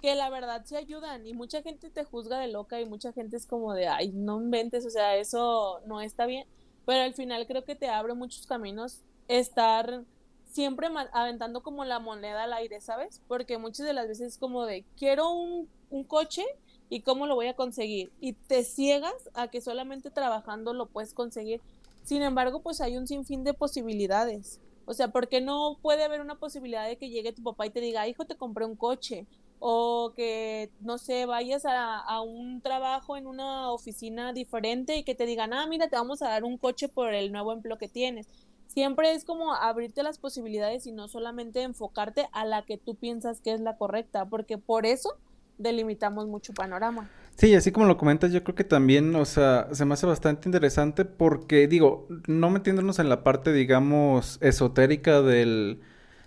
que la verdad sí ayudan y mucha gente te juzga de loca y mucha gente es como de, ay, no inventes, o sea, eso no está bien, pero al final creo que te abre muchos caminos estar siempre aventando como la moneda al aire, ¿sabes? Porque muchas de las veces es como de, quiero un, un coche y ¿cómo lo voy a conseguir? Y te ciegas a que solamente trabajando lo puedes conseguir. Sin embargo, pues hay un sinfín de posibilidades. O sea, porque no puede haber una posibilidad de que llegue tu papá y te diga, hijo, te compré un coche. O que, no sé, vayas a, a un trabajo en una oficina diferente y que te digan, ah, mira, te vamos a dar un coche por el nuevo empleo que tienes. Siempre es como abrirte las posibilidades y no solamente enfocarte a la que tú piensas que es la correcta, porque por eso delimitamos mucho panorama. Sí, así como lo comentas, yo creo que también, o sea, se me hace bastante interesante porque, digo, no metiéndonos en la parte, digamos, esotérica del,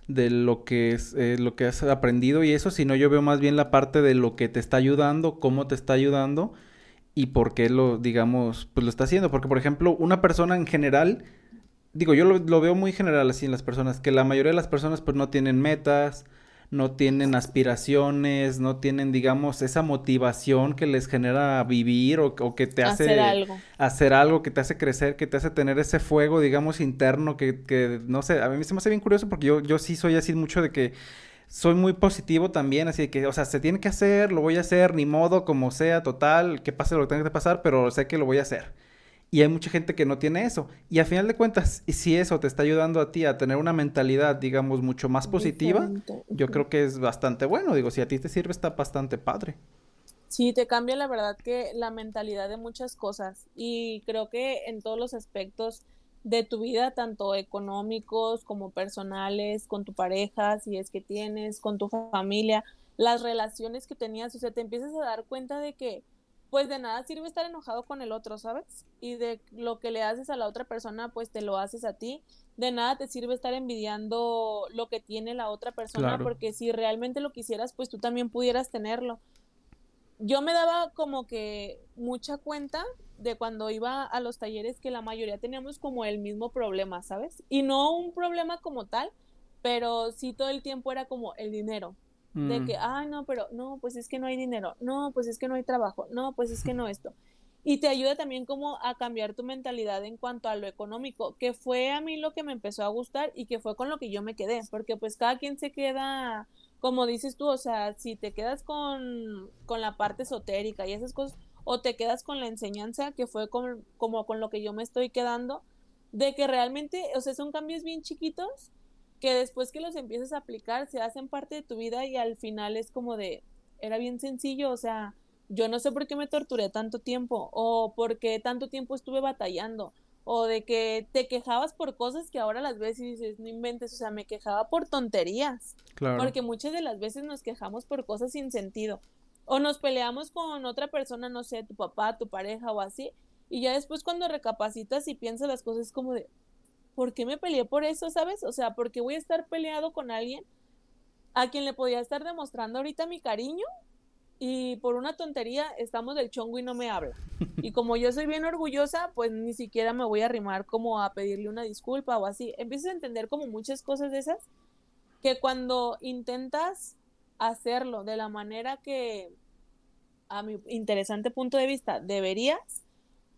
de lo que es, eh, lo que has aprendido y eso, sino yo veo más bien la parte de lo que te está ayudando, cómo te está ayudando y por qué lo, digamos, pues lo está haciendo. Porque, por ejemplo, una persona en general, digo, yo lo, lo veo muy general así en las personas, que la mayoría de las personas pues no tienen metas, no tienen aspiraciones, no tienen, digamos, esa motivación que les genera vivir o, o que te hace hacer algo. hacer algo, que te hace crecer, que te hace tener ese fuego, digamos, interno, que, que no sé, a mí se me hace bien curioso porque yo, yo sí soy así mucho de que soy muy positivo también, así que, o sea, se tiene que hacer, lo voy a hacer, ni modo, como sea, total, que pase lo que tenga que pasar, pero sé que lo voy a hacer. Y hay mucha gente que no tiene eso. Y al final de cuentas, si eso te está ayudando a ti a tener una mentalidad, digamos, mucho más positiva, diferente. Yo creo que es bastante bueno. Digo, si a ti te sirve, está bastante padre. Sí, te cambia la verdad que la mentalidad de muchas cosas. Y creo que en todos los aspectos de tu vida, tanto económicos como personales, con tu pareja, si es que tienes, con tu familia, las relaciones que tenías, o sea, te empiezas a dar cuenta de que pues de nada sirve estar enojado con el otro, ¿sabes? Y de lo que le haces a la otra persona, pues te lo haces a ti. De nada te sirve estar envidiando lo que tiene la otra persona, claro. Porque si realmente lo quisieras, pues tú también pudieras tenerlo. Yo me daba como que mucha cuenta de cuando iba a los talleres que la mayoría teníamos como el mismo problema, ¿sabes? Y no un problema como tal, pero sí todo el tiempo era como el dinero. De que, ay, no, pero no, pues es que no hay dinero, no, pues es que no hay trabajo, no, pues es que no esto. Y te ayuda también como a cambiar tu mentalidad en cuanto a lo económico, que fue a mí lo que me empezó a gustar y que fue con lo que yo me quedé, porque pues cada quien se queda, como dices tú, o sea, si te quedas con, con la parte esotérica y esas cosas, o te quedas con la enseñanza, que fue con, como con lo que yo me estoy quedando, de que realmente, o sea, son cambios bien chiquitos, que después que los empiezas a aplicar se hacen parte de tu vida y al final es como de, era bien sencillo, o sea, yo no sé por qué me torturé tanto tiempo o por qué tanto tiempo estuve batallando o de que te quejabas por cosas que ahora las ves y dices, no inventes, o sea, me quejaba por tonterías, claro. Porque muchas de las veces nos quejamos por cosas sin sentido o nos peleamos con otra persona, no sé, tu papá, tu pareja o así, y ya después cuando recapacitas y piensas las cosas es como de, ¿por qué me peleé por eso, sabes? O sea, ¿por qué voy a estar peleado con alguien a quien le podía estar demostrando ahorita mi cariño y por una tontería estamos del chongo y no me habla. Y como yo soy bien orgullosa, pues ni siquiera me voy a arrimar como a pedirle una disculpa o así. Empiezas a entender como muchas cosas de esas que cuando intentas hacerlo de la manera que, a mi interesante punto de vista, deberías,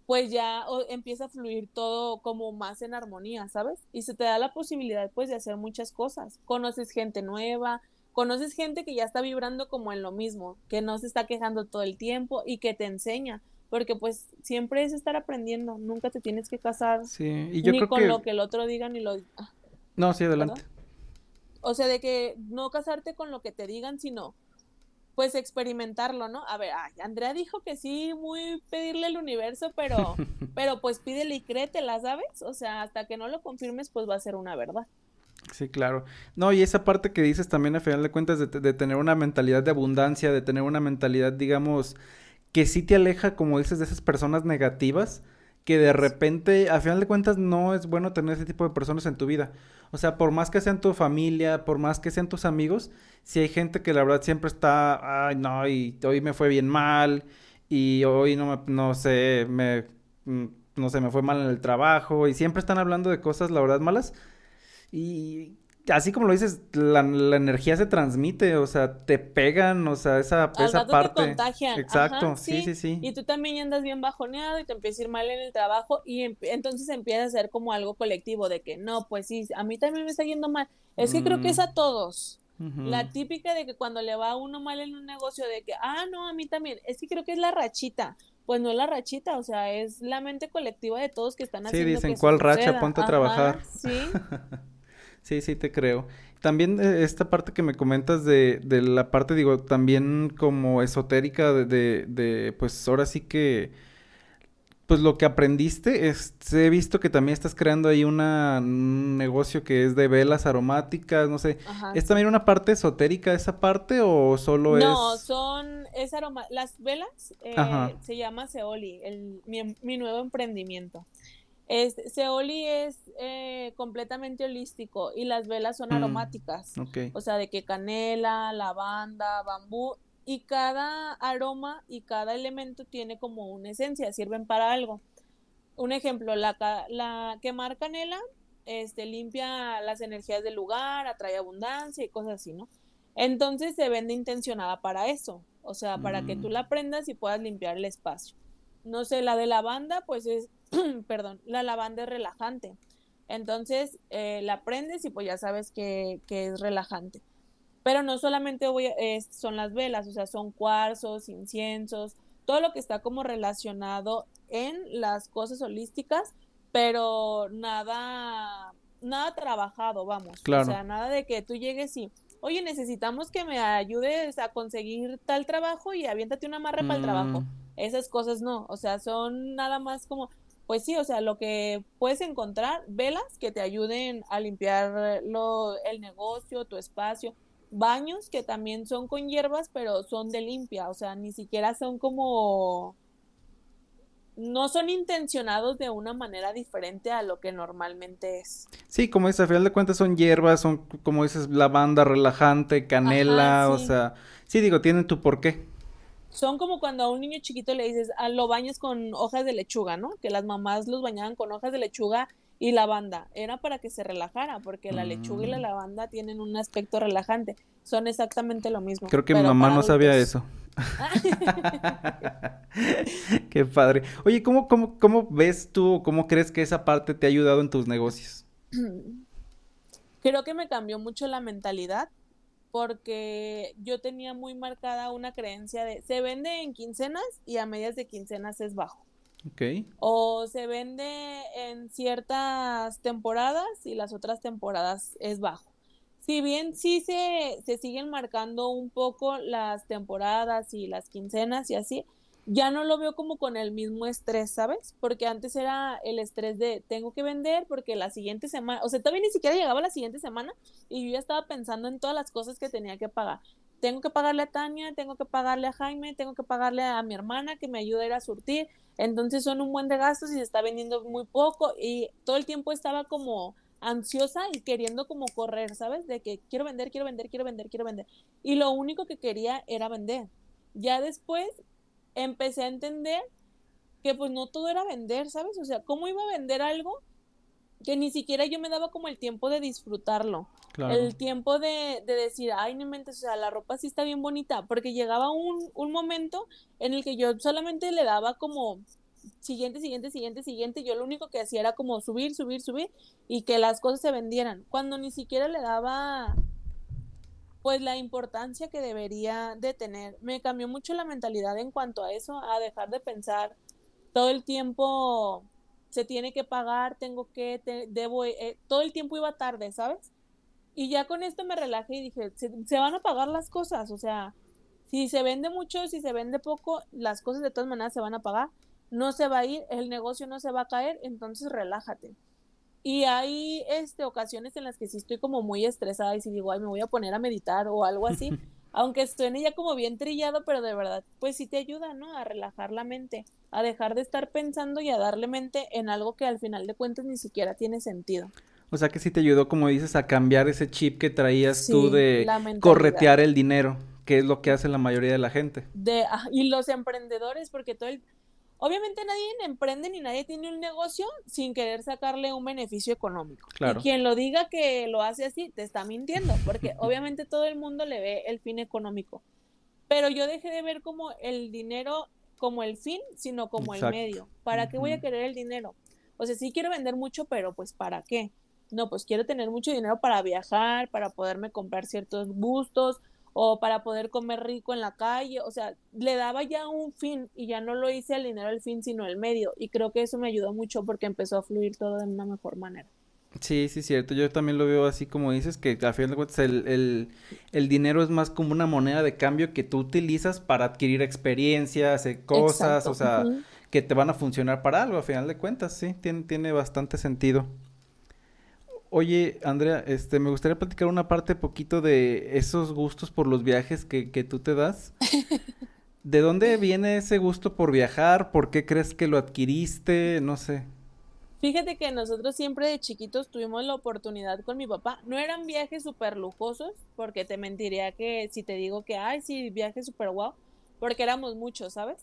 pues ya empieza a fluir todo como más en armonía, ¿sabes? Y se te da la posibilidad, pues, de hacer muchas cosas. Conoces gente nueva, conoces gente que ya está vibrando como en lo mismo, que no se está quejando todo el tiempo y que te enseña, porque, pues, siempre es estar aprendiendo. Nunca te tienes que casar sí. y yo ni creo con que... lo que el otro diga ni lo... No, sí, adelante. ¿Perdón? O sea, de que no casarte con lo que te digan, sino... pues experimentarlo, ¿no? A ver, ay, Andrea dijo que sí, muy pedirle al universo, pero, pero pues pídele y créetela, ¿sabes? O sea, hasta que no lo confirmes, pues va a ser una verdad. Sí, claro. No, y esa parte que dices también, a final de cuentas, de, de tener una mentalidad de abundancia, de tener una mentalidad, digamos, que sí te aleja, como dices, de esas personas negativas, que de repente, a final de cuentas, no es bueno tener ese tipo de personas en tu vida. O sea, por más que sean tu familia, por más que sean tus amigos, si hay gente que la verdad siempre está, ay, no, y hoy me fue bien mal, y hoy no, me, no sé, me, no sé, me fue mal en el trabajo, y siempre están hablando de cosas, la verdad, malas, y así como lo dices, la, la energía se transmite, o sea, te pegan, o sea, esa, esa parte. Te contagian. Exacto. Ajá, sí, sí, sí, sí. Y tú también andas bien bajoneado y te empieza a ir mal en el trabajo y em- entonces empieza a ser como algo colectivo de que, no, pues sí, a mí también me está yendo mal. Es que mm. creo que es a todos. Uh-huh. La típica de que cuando le va a uno mal en un negocio de que, ah, no, a mí también, es que creo que es la rachita. Pues no es la rachita, o sea, es la mente colectiva de todos que están haciendo que suceda. Sí, dicen, ¿cuál racha? Ponte a trabajar. Sí. Sí, sí, te creo. También esta parte que me comentas de, de la parte, digo, también como esotérica de, de, de, pues ahora sí que, pues lo que aprendiste, es, he visto que también estás creando ahí una, un negocio que es de velas aromáticas, no sé. Ajá, ¿es sí. también una parte esotérica esa parte o solo no, es? No, son, es aroma, las velas eh, se llama Zeoli, el, mi, mi nuevo emprendimiento. Zeoli es eh, completamente holístico y las velas son mm, aromáticas, okay. O sea, de que canela, lavanda, bambú y cada aroma y cada elemento tiene como una esencia, sirven para algo. Un ejemplo, la, la quemar canela este, limpia las energías del lugar, atrae abundancia y cosas así, ¿no? Entonces se vende intencionada para eso, o sea, para mm. que tú la prendas y puedas limpiar el espacio. No sé, la de lavanda, pues es perdón, la lavanda es relajante, entonces eh, la prendes y pues ya sabes que, que es relajante, pero no solamente voy a, eh, son las velas, o sea, son cuarzos, inciensos, todo lo que está como relacionado en las cosas holísticas, pero nada, nada trabajado, vamos, claro. O sea, nada de que tú llegues y, oye, necesitamos que me ayudes a conseguir tal trabajo y aviéntate una amarre mm. para el trabajo, esas cosas no, o sea, son nada más como... Pues sí, o sea, lo que puedes encontrar, velas que te ayuden a limpiar lo, el negocio, tu espacio, baños que también son con hierbas, pero son de limpia, o sea, ni siquiera son como, no son intencionados de una manera diferente a lo que normalmente es. Sí, como dices, al final de cuentas son hierbas, son, como dices, lavanda, relajante, canela, ajá, sí. O sea, sí, digo, tienen tu porqué. Son como cuando a un niño chiquito le dices, ah, lo bañas con hojas de lechuga, ¿no? Que las mamás los bañaban con hojas de lechuga y lavanda. Era para que se relajara, porque la mm. lechuga y la lavanda tienen un aspecto relajante. Son exactamente lo mismo. Creo que mi mamá no sabía eso. Qué padre. Oye, ¿cómo, cómo, cómo ves tú, cómo crees que esa parte te ha ayudado en tus negocios? Creo que me cambió mucho la mentalidad. Porque yo tenía muy marcada una creencia de se vende en quincenas y a medias de quincenas es bajo. Okay. O se vende en ciertas temporadas y las otras temporadas es bajo. Si bien sí se, se siguen marcando un poco las temporadas y las quincenas y así, ya no lo veo como con el mismo estrés, ¿sabes? Porque antes era el estrés de tengo que vender porque la siguiente semana, o sea, todavía ni siquiera llegaba la siguiente semana y yo ya estaba pensando en todas las cosas que tenía que pagar. Tengo que pagarle a Tania, tengo que pagarle a Jaime, tengo que pagarle a mi hermana que me ayuda a ir a surtir. Entonces son un buen de gastos y se está vendiendo muy poco y todo el tiempo estaba como ansiosa y queriendo como correr, ¿sabes? De que quiero vender, quiero vender, quiero vender, quiero vender. Y lo único que quería era vender. ya después empecé a entender que pues no todo era vender, ¿sabes? O sea, ¿cómo iba a vender algo que ni siquiera yo me daba como el tiempo de disfrutarlo? Claro. El tiempo de, de decir, ay, no inventes, o sea, la ropa sí está bien bonita, porque llegaba un, un momento en el que yo solamente le daba como siguiente, siguiente, siguiente, siguiente, yo lo único que hacía era como subir, subir, subir, y que las cosas se vendieran, cuando ni siquiera le daba pues la importancia que debería de tener. Me cambió mucho la mentalidad en cuanto a eso, a dejar de pensar todo el tiempo se tiene que pagar, tengo que, te, debo, eh, todo el tiempo iba tarde, ¿sabes? Y ya con esto me relajé y dije, se, se van a pagar las cosas, o sea, si se vende mucho, si se vende poco, las cosas de todas maneras se van a pagar, no se va a ir, el negocio no se va a caer, entonces relájate. Y hay este, ocasiones en las que sí estoy como muy estresada y si digo, ay, me voy a poner a meditar o algo así, aunque suene ya como bien trillado, pero de verdad, pues sí te ayuda, ¿no? A relajar la mente, a dejar de estar pensando y a darle mente en algo que al final de cuentas ni siquiera tiene sentido. O sea que sí te ayudó, como dices, a cambiar ese chip que traías sí, tú de corretear el dinero, que es lo que hace la mayoría de la gente. De, y los emprendedores, porque todo el... Obviamente nadie emprende ni nadie tiene un negocio sin querer sacarle un beneficio económico. Claro. Y quien lo diga que lo hace así, te está mintiendo, porque obviamente todo el mundo le ve el fin económico. Pero yo dejé de ver como el dinero como el fin, sino como exacto, el medio. ¿Para qué voy a querer el dinero? O sea, sí quiero vender mucho, pero pues ¿para qué? No, pues quiero tener mucho dinero para viajar, para poderme comprar ciertos gustos, o para poder comer rico en la calle, o sea, le daba ya un fin y ya no lo hice el dinero el fin, sino el medio, y creo que eso me ayudó mucho porque empezó a fluir todo de una mejor manera. Sí, sí, cierto, yo también lo veo así como dices, que al final de cuentas el, el, el dinero es más como una moneda de cambio que tú utilizas para adquirir experiencias, cosas, exacto, o sea, uh-huh, que te van a funcionar para algo, al final de cuentas, sí, tiene, tiene bastante sentido. Oye, Andrea, este, me gustaría platicar una parte poquito de esos gustos por los viajes que, que tú te das. ¿De dónde viene ese gusto por viajar? ¿Por qué crees que lo adquiriste? No sé. Fíjate que nosotros siempre de chiquitos tuvimos la oportunidad con mi papá. No eran viajes súper lujosos, porque te mentiría que si te digo que, ay, sí, viaje súper guau, porque éramos muchos, ¿sabes?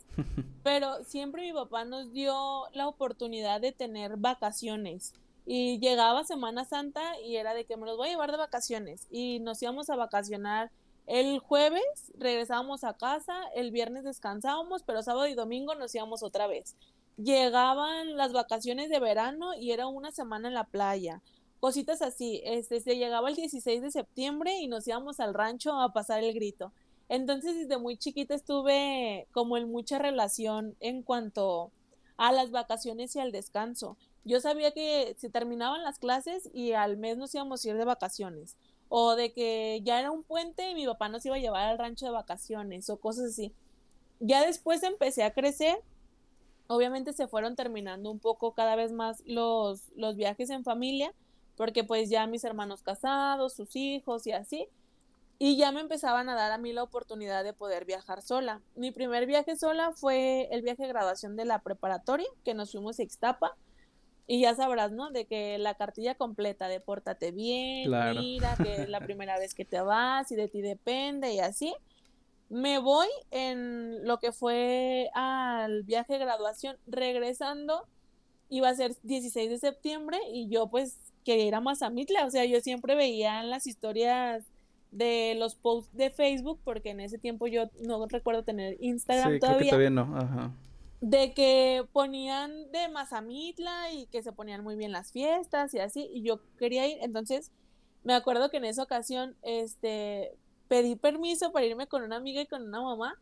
Pero siempre mi papá nos dio la oportunidad de tener vacaciones. Y llegaba Semana Santa y era de que me los voy a llevar de vacaciones. Y nos íbamos a vacacionar el jueves, regresábamos a casa, el viernes descansábamos, pero sábado y domingo nos íbamos otra vez. Llegaban las vacaciones de verano y era una semana en la playa. Cositas así. Este, se llegaba el dieciséis de septiembre y nos íbamos al rancho a pasar el grito. Entonces, desde muy chiquita estuve como en mucha relación en cuanto a las vacaciones y al descanso. Yo sabía que se terminaban las clases y al mes nos íbamos a ir de vacaciones, o de que ya era un puente y mi papá nos iba a llevar al rancho de vacaciones, o cosas así. Ya después empecé a crecer, obviamente se fueron terminando un poco cada vez más los, los viajes en familia, porque pues ya mis hermanos casados, sus hijos y así, y ya me empezaban a dar a mí la oportunidad de poder viajar sola. Mi primer viaje sola fue el viaje de graduación de la preparatoria, que nos fuimos a Ixtapa. Y ya sabrás, ¿no? De que la cartilla completa de pórtate bien, claro, mira, que es la primera vez que te vas y de ti depende y así. Me voy en lo que fue al viaje de graduación, regresando, iba a ser dieciséis de septiembre y yo pues quería ir a Mazamitla, o sea, yo siempre veía en las historias de los posts de Facebook, porque en ese tiempo yo no recuerdo tener Instagram sí, todavía. Sí, creo que todavía no, ajá. De que ponían de Mazamitla y que se ponían muy bien las fiestas y así, y yo quería ir. Entonces me acuerdo que en esa ocasión este, pedí permiso para irme con una amiga y con una mamá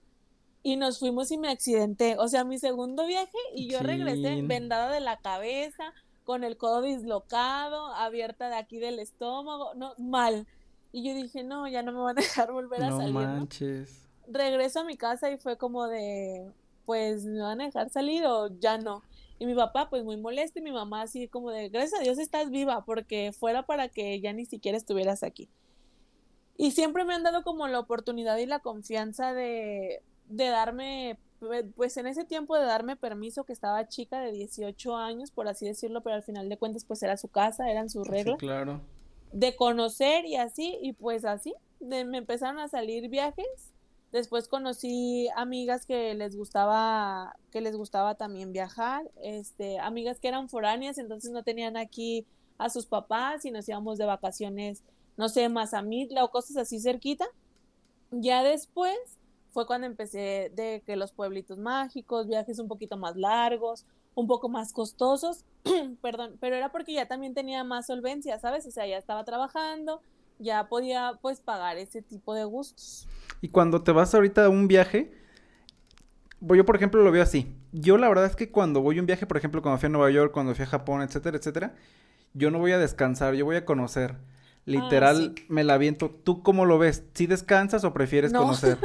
y nos fuimos y me accidenté, o sea, mi segundo viaje, y yo sí regresé vendada de la cabeza, con el codo dislocado, abierta de aquí del estómago, no, mal, y yo dije, no, ya no me van a dejar volver a no salir, manches. ¿No? Regreso a mi casa y fue como de... pues me van a dejar salir o ya no. Y mi papá pues muy molesto y mi mamá así como de gracias a Dios estás viva, porque fuera para que ya ni siquiera estuvieras aquí. Y siempre me han dado como la oportunidad y la confianza de, de darme, pues en ese tiempo de darme permiso, que estaba chica de dieciocho años, por así decirlo, pero al final de cuentas pues era su casa, eran sus reglas. Sí, claro. De conocer y así, y pues así, de, me empezaron a salir viajes Después conocí amigas que les gustaba, que les gustaba también viajar, este, amigas que eran foráneas, entonces no tenían aquí a sus papás y nos íbamos de vacaciones, no sé, Mazamitla o cosas así cerquita. Ya después fue cuando empecé de que los pueblitos mágicos, viajes un poquito más largos, un poco más costosos, perdón, pero era porque ya también tenía más solvencia, ¿sabes? O sea, ya estaba trabajando, ya podía, pues, pagar ese tipo de gustos. Y cuando te vas ahorita a un viaje, yo, por ejemplo, lo veo así. Yo, la verdad es que cuando voy a un viaje, por ejemplo, cuando fui a Nueva York, cuando fui a Japón, etcétera, etcétera, yo no voy a descansar, yo voy a conocer. Literal, ah, sí. Me la aviento. ¿Tú cómo lo ves? ¿Sí descansas o prefieres no. conocer?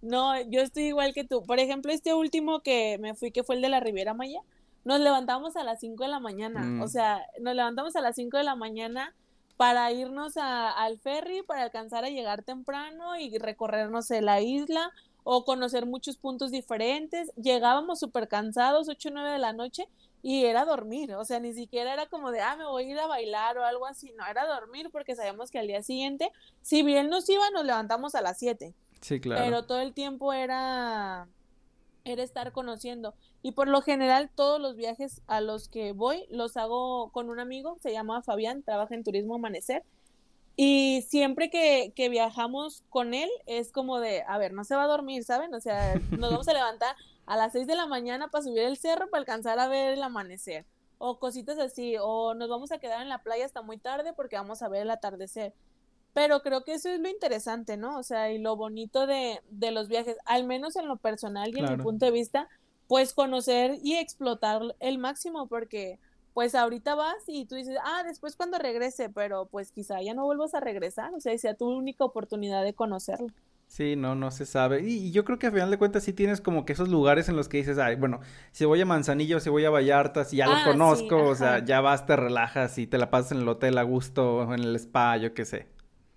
No, yo estoy igual que tú. Por ejemplo, este último que me fui, que fue el de la Riviera Maya, nos levantamos a las cinco de la mañana. Mm. O sea, nos levantamos a las cinco de la mañana para irnos a, al ferry, para alcanzar a llegar temprano y recorrernos la isla o conocer muchos puntos diferentes. Llegábamos súper cansados, ocho o nueve de la noche, y era dormir. O sea, ni siquiera era como de, ah, me voy a ir a bailar o algo así. No, era dormir porque sabíamos que al día siguiente, si bien nos iba, nos levantamos a las siete. Sí, claro. Pero todo el tiempo era, era estar conociendo. Y por lo general, todos los viajes a los que voy, los hago con un amigo, se llama Fabián, trabaja en Turismo Amanecer. Y siempre que, que viajamos con él, es como de, a ver, no se va a dormir, ¿saben? O sea, nos vamos a levantar a las seis de la mañana para subir el cerro para alcanzar a ver el amanecer, o cositas así, o nos vamos a quedar en la playa hasta muy tarde porque vamos a ver el atardecer. Pero creo que eso es lo interesante, ¿no? O sea, y lo bonito de, de los viajes, al menos en lo personal y en claro. mi punto de vista, pues conocer y explotar el máximo, porque pues ahorita vas y tú dices, ah, después cuando regrese, pero pues quizá ya no vuelvas a regresar, o sea, y sea tu única oportunidad de conocerlo. Sí, no, no se sabe, y, y yo creo que al final de cuentas sí tienes como que esos lugares en los que dices, ay, bueno, si voy a Manzanillo, si voy a Vallarta, si ya ah, lo conozco, sí, o sea, ya vas, te relajas y te la pasas en el hotel a gusto, en el spa, yo qué sé.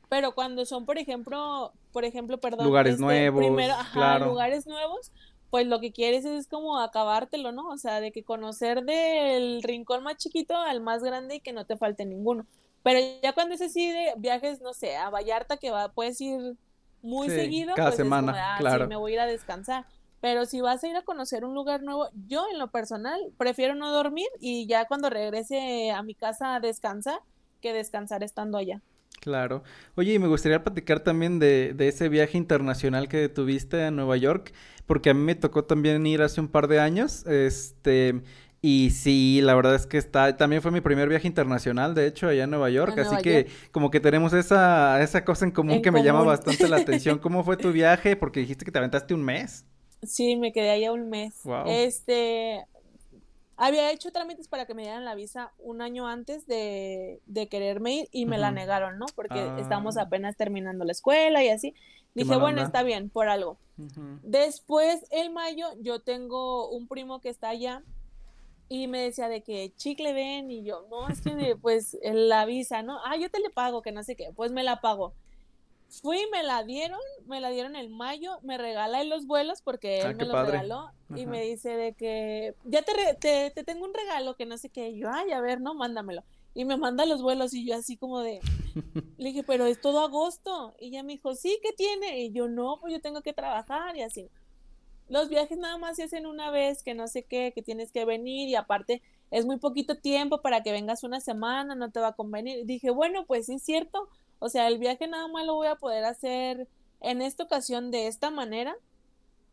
Pero cuando son, por ejemplo, por ejemplo, perdón. Lugares este, nuevos, primero, ajá, claro. lugares nuevos. Pues lo que quieres es, es como acabártelo, ¿no? O sea, de que conocer del rincón más chiquito al más grande y que no te falte ninguno. Pero ya cuando es así de viajes, no sé, a Vallarta, que va, puedes ir muy sí, seguido. Cada pues semana, es como, ah, claro. Sí, me voy a ir a descansar. Pero si vas a ir a conocer un lugar nuevo, yo en lo personal prefiero no dormir y ya cuando regrese a mi casa a descansar, que descansar estando allá. Claro. Oye, y me gustaría platicar también de, de ese viaje internacional que tuviste a Nueva York, porque a mí me tocó también ir hace un par de años, este, y sí, la verdad es que está, también fue mi primer viaje internacional, de hecho, allá en Nueva York, en así Nueva que York. Como que tenemos esa, esa cosa en común en que común. Me llama bastante la atención. ¿Cómo fue tu viaje? Porque dijiste que te aventaste un mes. Sí, me quedé allá un mes. Wow. Este... Había hecho trámites para que me dieran la visa un año antes de, de quererme ir y me uh-huh. la negaron, ¿no? Porque ah. estábamos apenas terminando la escuela y así. Dije, bueno, está bien, por algo. Uh-huh. Después, en mayo, yo tengo un primo que está allá y me decía de que chicle ven y yo, no, es que pues la visa, ¿no? Ah, yo te le pago, que no sé qué, pues me la pago. Fui, me la dieron, me la dieron en mayo, me regala los vuelos porque él ah, me los padre. regaló y ajá. me dice de que ya te, re- te, te tengo un regalo que no sé qué, y yo, ay, a ver, no, mándamelo. Y me manda los vuelos y yo así como de, le dije, pero es todo agosto. Y ella me dijo, sí, ¿qué tiene? Y yo, no, pues yo tengo que trabajar y así. Los viajes nada más se hacen una vez, que no sé qué, que tienes que venir y aparte es muy poquito tiempo para que vengas una semana, no te va a convenir. Y dije, bueno, pues sí es cierto. O sea, el viaje nada más lo voy a poder hacer en esta ocasión de esta manera.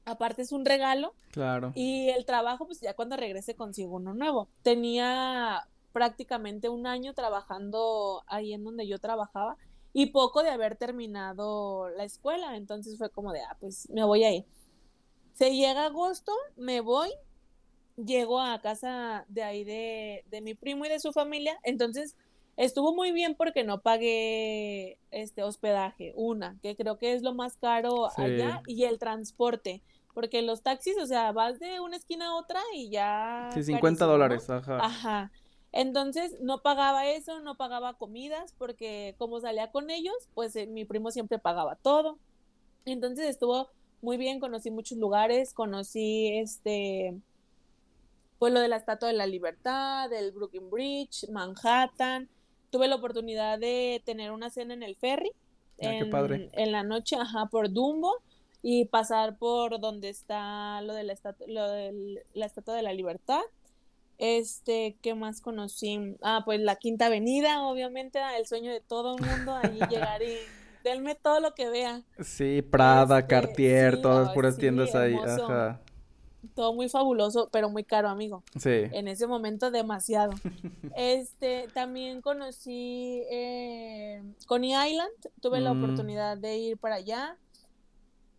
Aparte es un regalo. Claro. Y el trabajo, pues ya cuando regrese consigo uno nuevo. Tenía prácticamente un año trabajando ahí en donde yo trabajaba y poco de haber terminado la escuela. Entonces fue como de, ah, pues me voy ahí. Se llega agosto, me voy, llego a casa de ahí de, de mi primo y de su familia. Entonces... Estuvo muy bien porque no pagué este hospedaje, una, que creo que es lo más caro sí. allá, y el transporte, porque los taxis, o sea, vas de una esquina a otra y ya... Sí, cincuenta dólares, ajá. Ajá, entonces no pagaba eso, no pagaba comidas, porque como salía con ellos, pues eh, mi primo siempre pagaba todo, entonces estuvo muy bien, conocí muchos lugares, conocí este... pues lo de la Estatua de la Libertad, del Brooklyn Bridge, Manhattan... Tuve la oportunidad de tener una cena en el ferry, ah, en, qué padre. en la noche, ajá, por Dumbo, y pasar por donde está lo de la, estatu- lo de la Estatua de la Libertad. Este, ¿qué más conocí? Ah, pues la Quinta Avenida, obviamente, el sueño de todo el mundo, ahí llegar y denme todo lo que vea. Sí, Prada, este, Cartier, sí, todas oh, puras sí, tiendas ahí. Ajá. Todo muy fabuloso, pero muy caro, amigo. Sí. En ese momento, demasiado. Este, también conocí eh, Coney Island, tuve mm. la oportunidad de ir para allá.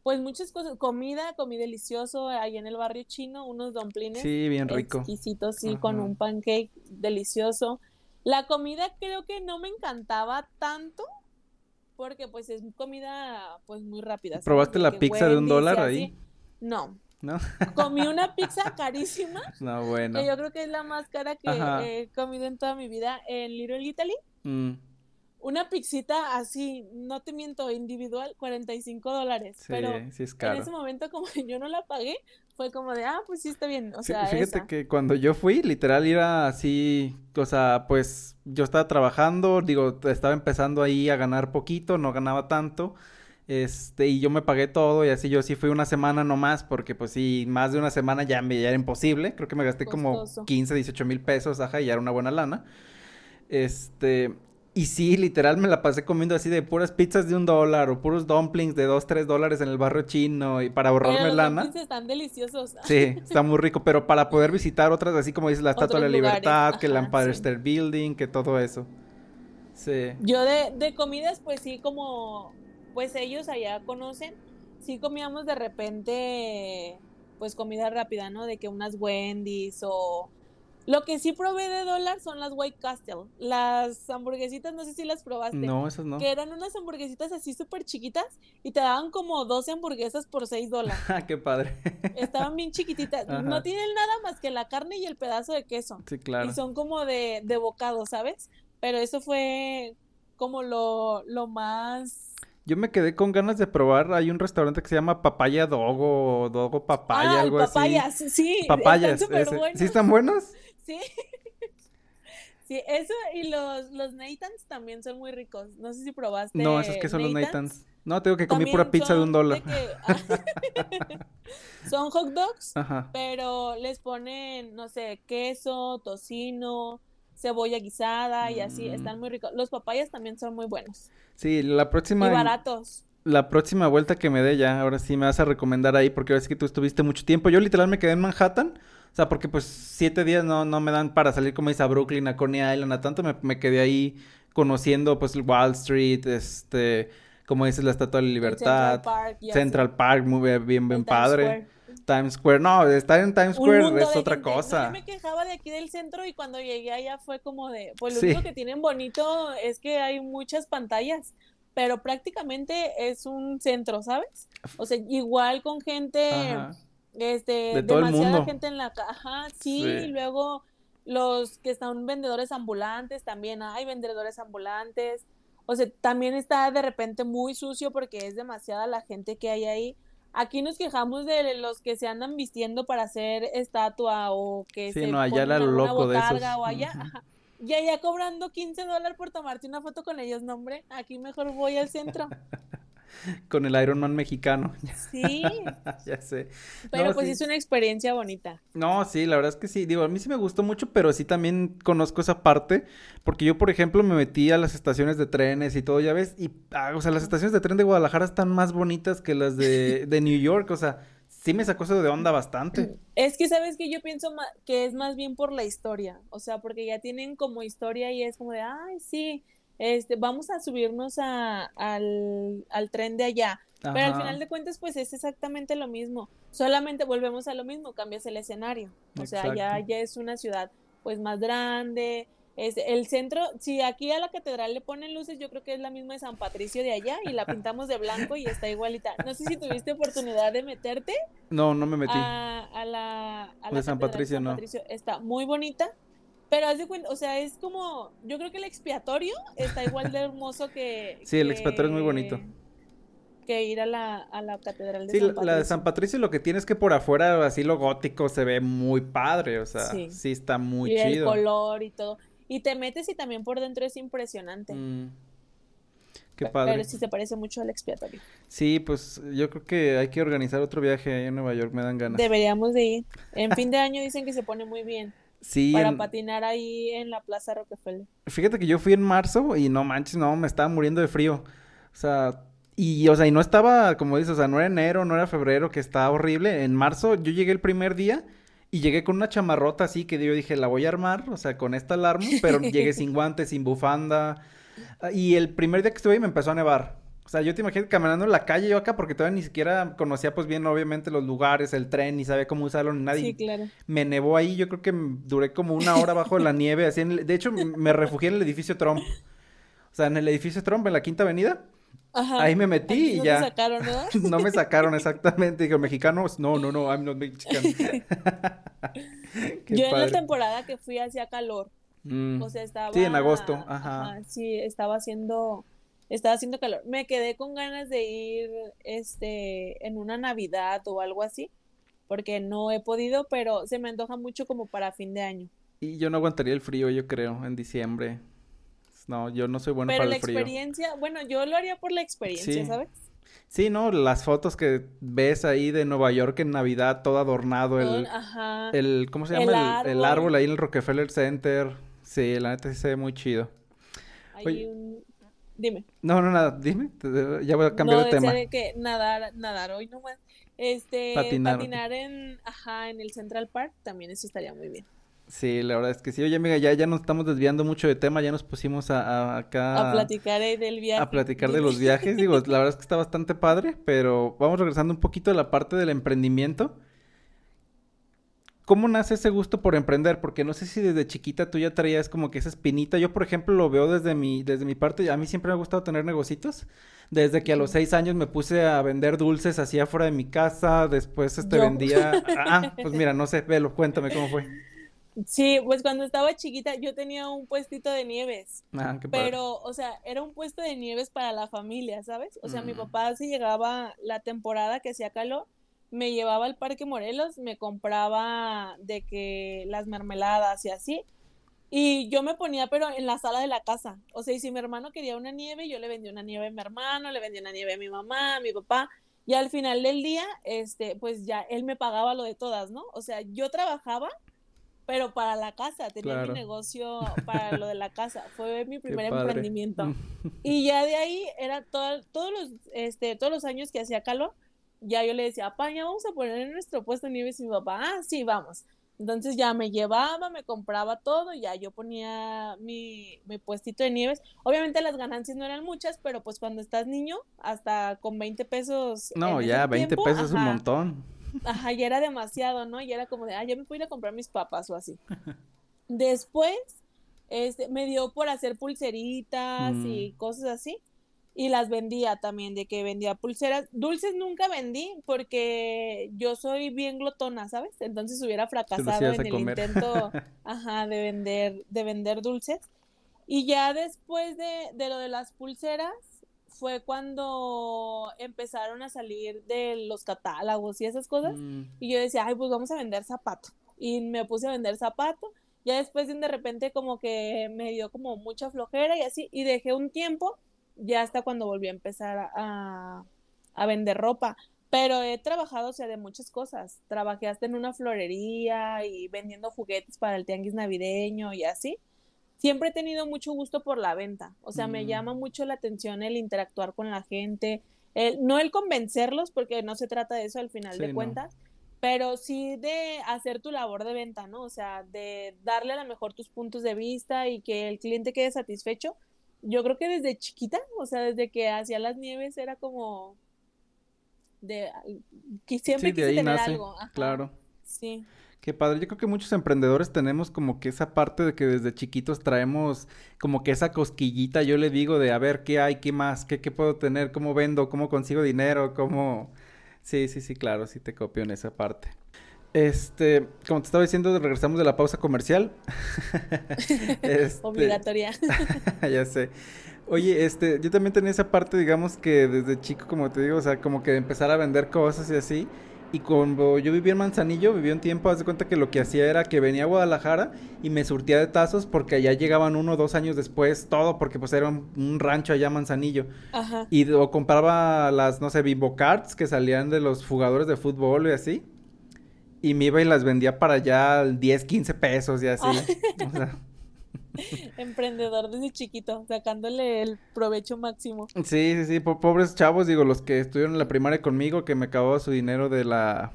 Pues muchas cosas, comida, comí delicioso, ahí en el barrio chino, unos dumplings. Sí, bien rico. Exquisitos, sí, ajá, con un pancake delicioso. La comida creo que no me encantaba tanto, porque pues es comida pues muy rápida. ¿Probaste la pizza de un dólar ahí? No. ¿No? Comí una pizza carísima. No, bueno. Que yo creo que es la más cara que ajá. he comido en toda mi vida en Little Italy. Mm. Una pizzita así, no te miento, individual, cuarenta y cinco dólares. Sí, pero sí es caro. En ese momento, como yo no la pagué, fue como de, ah, pues sí está bien, o sí, sea, fíjate esa. Que cuando yo fui, literal, iba así, o sea, pues, yo estaba trabajando, digo, estaba empezando ahí a ganar poquito, no ganaba tanto, este, y yo me pagué todo, y así yo sí fui una semana nomás, porque pues sí, más de una semana ya, me, ya era imposible, creo que me gasté costoso, como quince, dieciocho mil pesos, ajá, y ya era una buena lana, este... Y sí, literal, me la pasé comiendo así de puras pizzas de un dólar o puros dumplings de dos, tres dólares en el barrio chino y para ahorrarme pero los lana. Los dumplings están deliciosos. Sí, está muy rico, pero para poder visitar otras, así como dices, la Estatua de la Libertad, ajá, que el Empire sí. State Building, que todo eso. Sí. Yo de, de comidas, pues sí, como, pues ellos allá conocen, sí comíamos de repente, pues comida rápida, ¿no? De que unas Wendy's o... Lo que sí probé de dólar son las White Castle, las hamburguesitas, no sé si las probaste. No, esas no. Que eran unas hamburguesitas así súper chiquitas y te daban como doce hamburguesas por seis dólares. ¡Ah, qué padre! Estaban bien chiquititas, ajá, no tienen nada más que la carne y el pedazo de queso. Sí, claro. Y son como de, de bocado, ¿sabes? Pero eso fue como lo, lo más... Yo me quedé con ganas de probar, hay un restaurante que se llama Papaya Dogo, Dogo Papaya, ah, algo papayas, así. Sí, papayas, están súper buenos. ¿Sí están buenos? Sí, sí, eso y los, los Nathan's también son muy ricos, no sé si probaste. No, esos que son Nathan's. Los Nathan's. No, tengo que comer pura pizza de un dólar. De que... son hot dogs, ajá, pero les ponen, no sé, queso, tocino, cebolla guisada y así, mm. están muy ricos. Los papayas también son muy buenos. Sí, la próxima... Y baratos. La próxima vuelta que me dé ya, ahora sí me vas a recomendar ahí, porque ahora sí que tú estuviste mucho tiempo. Yo literal me quedé en Manhattan, o sea, porque pues siete días no, no me dan para salir como dice a Brooklyn, a Coney Island, a tanto. Me, me quedé ahí conociendo pues Wall Street, este, como dices, la Estatua de la Libertad. Central Park. Central así. Park, muy bien, bien, bien padre. Square. Times Square, no, estar en Times Square es otra gente. cosa. No, yo me quejaba de aquí del centro y cuando llegué allá fue como de, pues lo sí. único que tienen bonito es que hay muchas pantallas, pero prácticamente es un centro, ¿sabes? O sea, igual con gente, ajá, este, de todo demasiada el mundo. gente en la caja, sí, sí, y luego los que están vendedores ambulantes, también hay vendedores ambulantes, o sea, también está de repente muy sucio porque es demasiada la gente que hay ahí. Aquí nos quejamos de los que se andan vistiendo para hacer estatua o que sí, se no, allá ponen una botarga o allá, uh-huh. y allá cobrando quince dólares por tomarte una foto con ellos, no hombre, aquí mejor voy al centro. Con el Iron Man mexicano. Sí. Ya sé. Pero no, pues sí. es una experiencia bonita. No, sí, la verdad es que sí, digo, a mí sí me gustó mucho, pero sí también conozco esa parte, porque yo, por ejemplo, me metí a las estaciones de trenes y todo, ya ves, y, ah, o sea, las estaciones de tren de Guadalajara están más bonitas que las de, de New York, o sea, sí me sacó eso de onda bastante. Es que, ¿sabes qué? Yo pienso ma- que es más bien por la historia, o sea, porque ya tienen como historia y es como de, ay, sí, Este, vamos a subirnos a, al, al tren de allá, ajá, pero al final de cuentas pues es exactamente lo mismo, solamente volvemos a lo mismo, cambias el escenario, o exacto, sea, ya, ya es una ciudad pues más grande, es, el centro, si aquí a la catedral le ponen luces, yo creo que es la misma de San Patricio de allá y la pintamos de blanco y está igualita, no sé si tuviste oportunidad de meterte. No, no me metí a, a la, a la catedral de San Patricio, no. Patricio, está muy bonita. Pero haz de cuenta, o sea, es como, yo creo que el expiatorio está igual de hermoso que... Sí, que, el expiatorio es muy bonito. Que ir a la, a la catedral de sí, San Patricio. Sí, la de San Patricio lo que tiene es que por afuera, así lo gótico, se ve muy padre, o sea, sí, sí está muy y chido. Y el color y todo. Y te metes y también por dentro es impresionante. Mm. Qué padre. Pero sí se parece mucho al expiatorio. Sí, pues yo creo que hay que organizar otro viaje ahí en Nueva York, me dan ganas. Deberíamos de ir. En fin de año dicen que se pone muy bien. Sí. Para en... patinar ahí en la Plaza Rockefeller. Fíjate que yo fui en marzo y no manches, no, me estaba muriendo de frío. O sea, y o sea, y no estaba, como dices, o sea, no era enero, no era febrero, que estaba horrible. En marzo yo llegué el primer día y llegué con una chamarrota así que yo dije, la voy a armar, o sea, con esta alarma, pero llegué sin guantes, sin bufanda. Y el primer día que estuve ahí me empezó a nevar. O sea, yo te imagino caminando en la calle yo acá, porque todavía ni siquiera conocía pues bien obviamente los lugares, el tren, ni sabía cómo usarlo, ni nadie. Sí, claro. Me nevó ahí, yo creo que duré como una hora bajo la nieve, así en el... De hecho, me refugié en el edificio Trump. O sea, en el edificio Trump, en la Quinta Avenida. Ajá. Ahí me metí no y ya. No me sacaron, ¿no? No me sacaron, exactamente. Digo, mexicanos, no, no, no, I'm not Mexican. Yo padre. En la temporada que fui hacía calor. Mm. O sea, estaba... Sí, en agosto, ajá. ajá. Sí, estaba haciendo... Estaba haciendo calor. Me quedé con ganas de ir, este, en una Navidad o algo así, porque no he podido, pero se me antoja mucho como para fin de año. Y yo no aguantaría el frío, yo creo, en diciembre. No, yo no soy bueno pero para el frío. Pero la experiencia, bueno, yo lo haría por la experiencia, sí. ¿Sabes? Sí, ¿no? Las fotos que ves ahí de Nueva York en Navidad, todo adornado, el... Ajá. El, ¿cómo se llama? El árbol. El, el árbol ahí en el Rockefeller Center. Sí, la neta sí se ve muy chido. Hay Oye. un... Dime. No, no, nada, dime, ya voy a cambiar no, de tema. No, de que nadar, nadar hoy nomás, este, patinar, patinar en, ajá, en el Central Park, también eso estaría muy bien. Sí, la verdad es que sí, oye amiga, ya, ya nos estamos desviando mucho de tema, ya nos pusimos a, a acá. A platicar eh, del viaje. A platicar de los viajes, digo, la verdad es que está bastante padre, pero vamos regresando un poquito a la parte del emprendimiento. ¿Cómo nace ese gusto por emprender? Porque no sé si desde chiquita tú ya traías como que esa espinita. Yo, por ejemplo, lo veo desde mi, desde mi parte. A mí siempre me ha gustado tener negocitos. Desde que a los seis años me puse a vender dulces así afuera de mi casa. Después este, vendía... Ah, pues mira, no sé, velo, cuéntame cómo fue. Sí, pues cuando estaba chiquita yo tenía un puestito de nieves. Ah, qué padre. Pero, o sea, era un puesto de nieves para la familia, ¿sabes? O sea, mm. mi papá si llegaba la temporada que hacía calor, me llevaba al Parque Morelos, me compraba de que las mermeladas y así, y yo me ponía pero en la sala de la casa, o sea, y si mi hermano quería una nieve, yo le vendía una nieve a mi hermano, le vendía una nieve a mi mamá, a mi papá, y al final del día, este, pues ya él me pagaba lo de todas, ¿no? O sea, yo trabajaba, pero para la casa, tenía claro. mi negocio para lo de la casa, fue mi primer emprendimiento, y ya de ahí era todo, todos los, este, todos los años que hacía calor, ya yo le decía, papá, ya vamos a poner en nuestro puesto de nieves, y mi papá, ah, sí, vamos. Entonces ya me llevaba, me compraba todo, ya yo ponía mi, mi puestito de nieves. Obviamente las ganancias no eran muchas, pero pues cuando estás niño, hasta con veinte pesos. No, ya, veinte pesos es un montón. Ajá, ya era demasiado, ¿no? Ya era como de, ah, ya me puedo ir a comprar mis papas o así. Después, este, me dio por hacer pulseritas mm. y cosas así. Y las vendía también, de que vendía pulseras. Dulces nunca vendí porque yo soy bien glotona, ¿sabes? Entonces hubiera fracasado en el comer. intento ajá, de vender de vender dulces. Y ya después de, de lo de las pulseras fue cuando empezaron a salir de los catálogos y esas cosas. Mm. Y yo decía, ay, pues vamos a vender zapato. Y me puse a vender zapato. Ya después de repente como que me dio como mucha flojera y así. Y dejé un tiempo. Ya hasta cuando volví a empezar a, a vender ropa, pero he trabajado, o sea, de muchas cosas, trabajé hasta en una florería y vendiendo juguetes para el tianguis navideño y así, siempre he tenido mucho gusto por la venta, o sea, mm. me llama mucho la atención el interactuar con la gente, el, no el convencerlos, porque no se trata de eso al final sí, de cuentas, no. pero sí de hacer tu labor de venta, ¿no? O sea, de darle a lo mejor tus puntos de vista y que el cliente quede satisfecho. Yo creo que desde chiquita, o sea, desde que hacía las nieves era como de siempre sí, quise de ahí tener nace, algo. Ajá. Claro. Sí. Qué padre. Yo creo que muchos emprendedores tenemos como que esa parte de que desde chiquitos traemos como que esa cosquillita, yo le digo, de a ver qué hay, qué más, qué, qué puedo tener, cómo vendo, cómo consigo dinero, cómo... Sí, sí, sí, claro, sí te copio en esa parte. Este, como te estaba diciendo, regresamos de la pausa comercial. este... Obligatoria. Ya sé. Oye, este, yo también tenía esa parte, digamos, que desde chico, como te digo, o sea, como que empezar a vender cosas y así. Y cuando yo vivía en Manzanillo, vivía un tiempo, haz de cuenta que lo que hacía era que venía a Guadalajara y me surtía de tazos porque allá llegaban uno o dos años después todo, porque pues era un, un rancho allá en Manzanillo. Ajá. Y o compraba las, no sé, Bimbo Cards que salían de los jugadores de fútbol y así. Y me iba y las vendía para allá diez, quince pesos y así. Ah. O sea... Emprendedor desde chiquito, sacándole el provecho máximo. Sí, sí, sí, po- pobres chavos, digo, los que estuvieron en la primaria conmigo, que me acababa su dinero de la...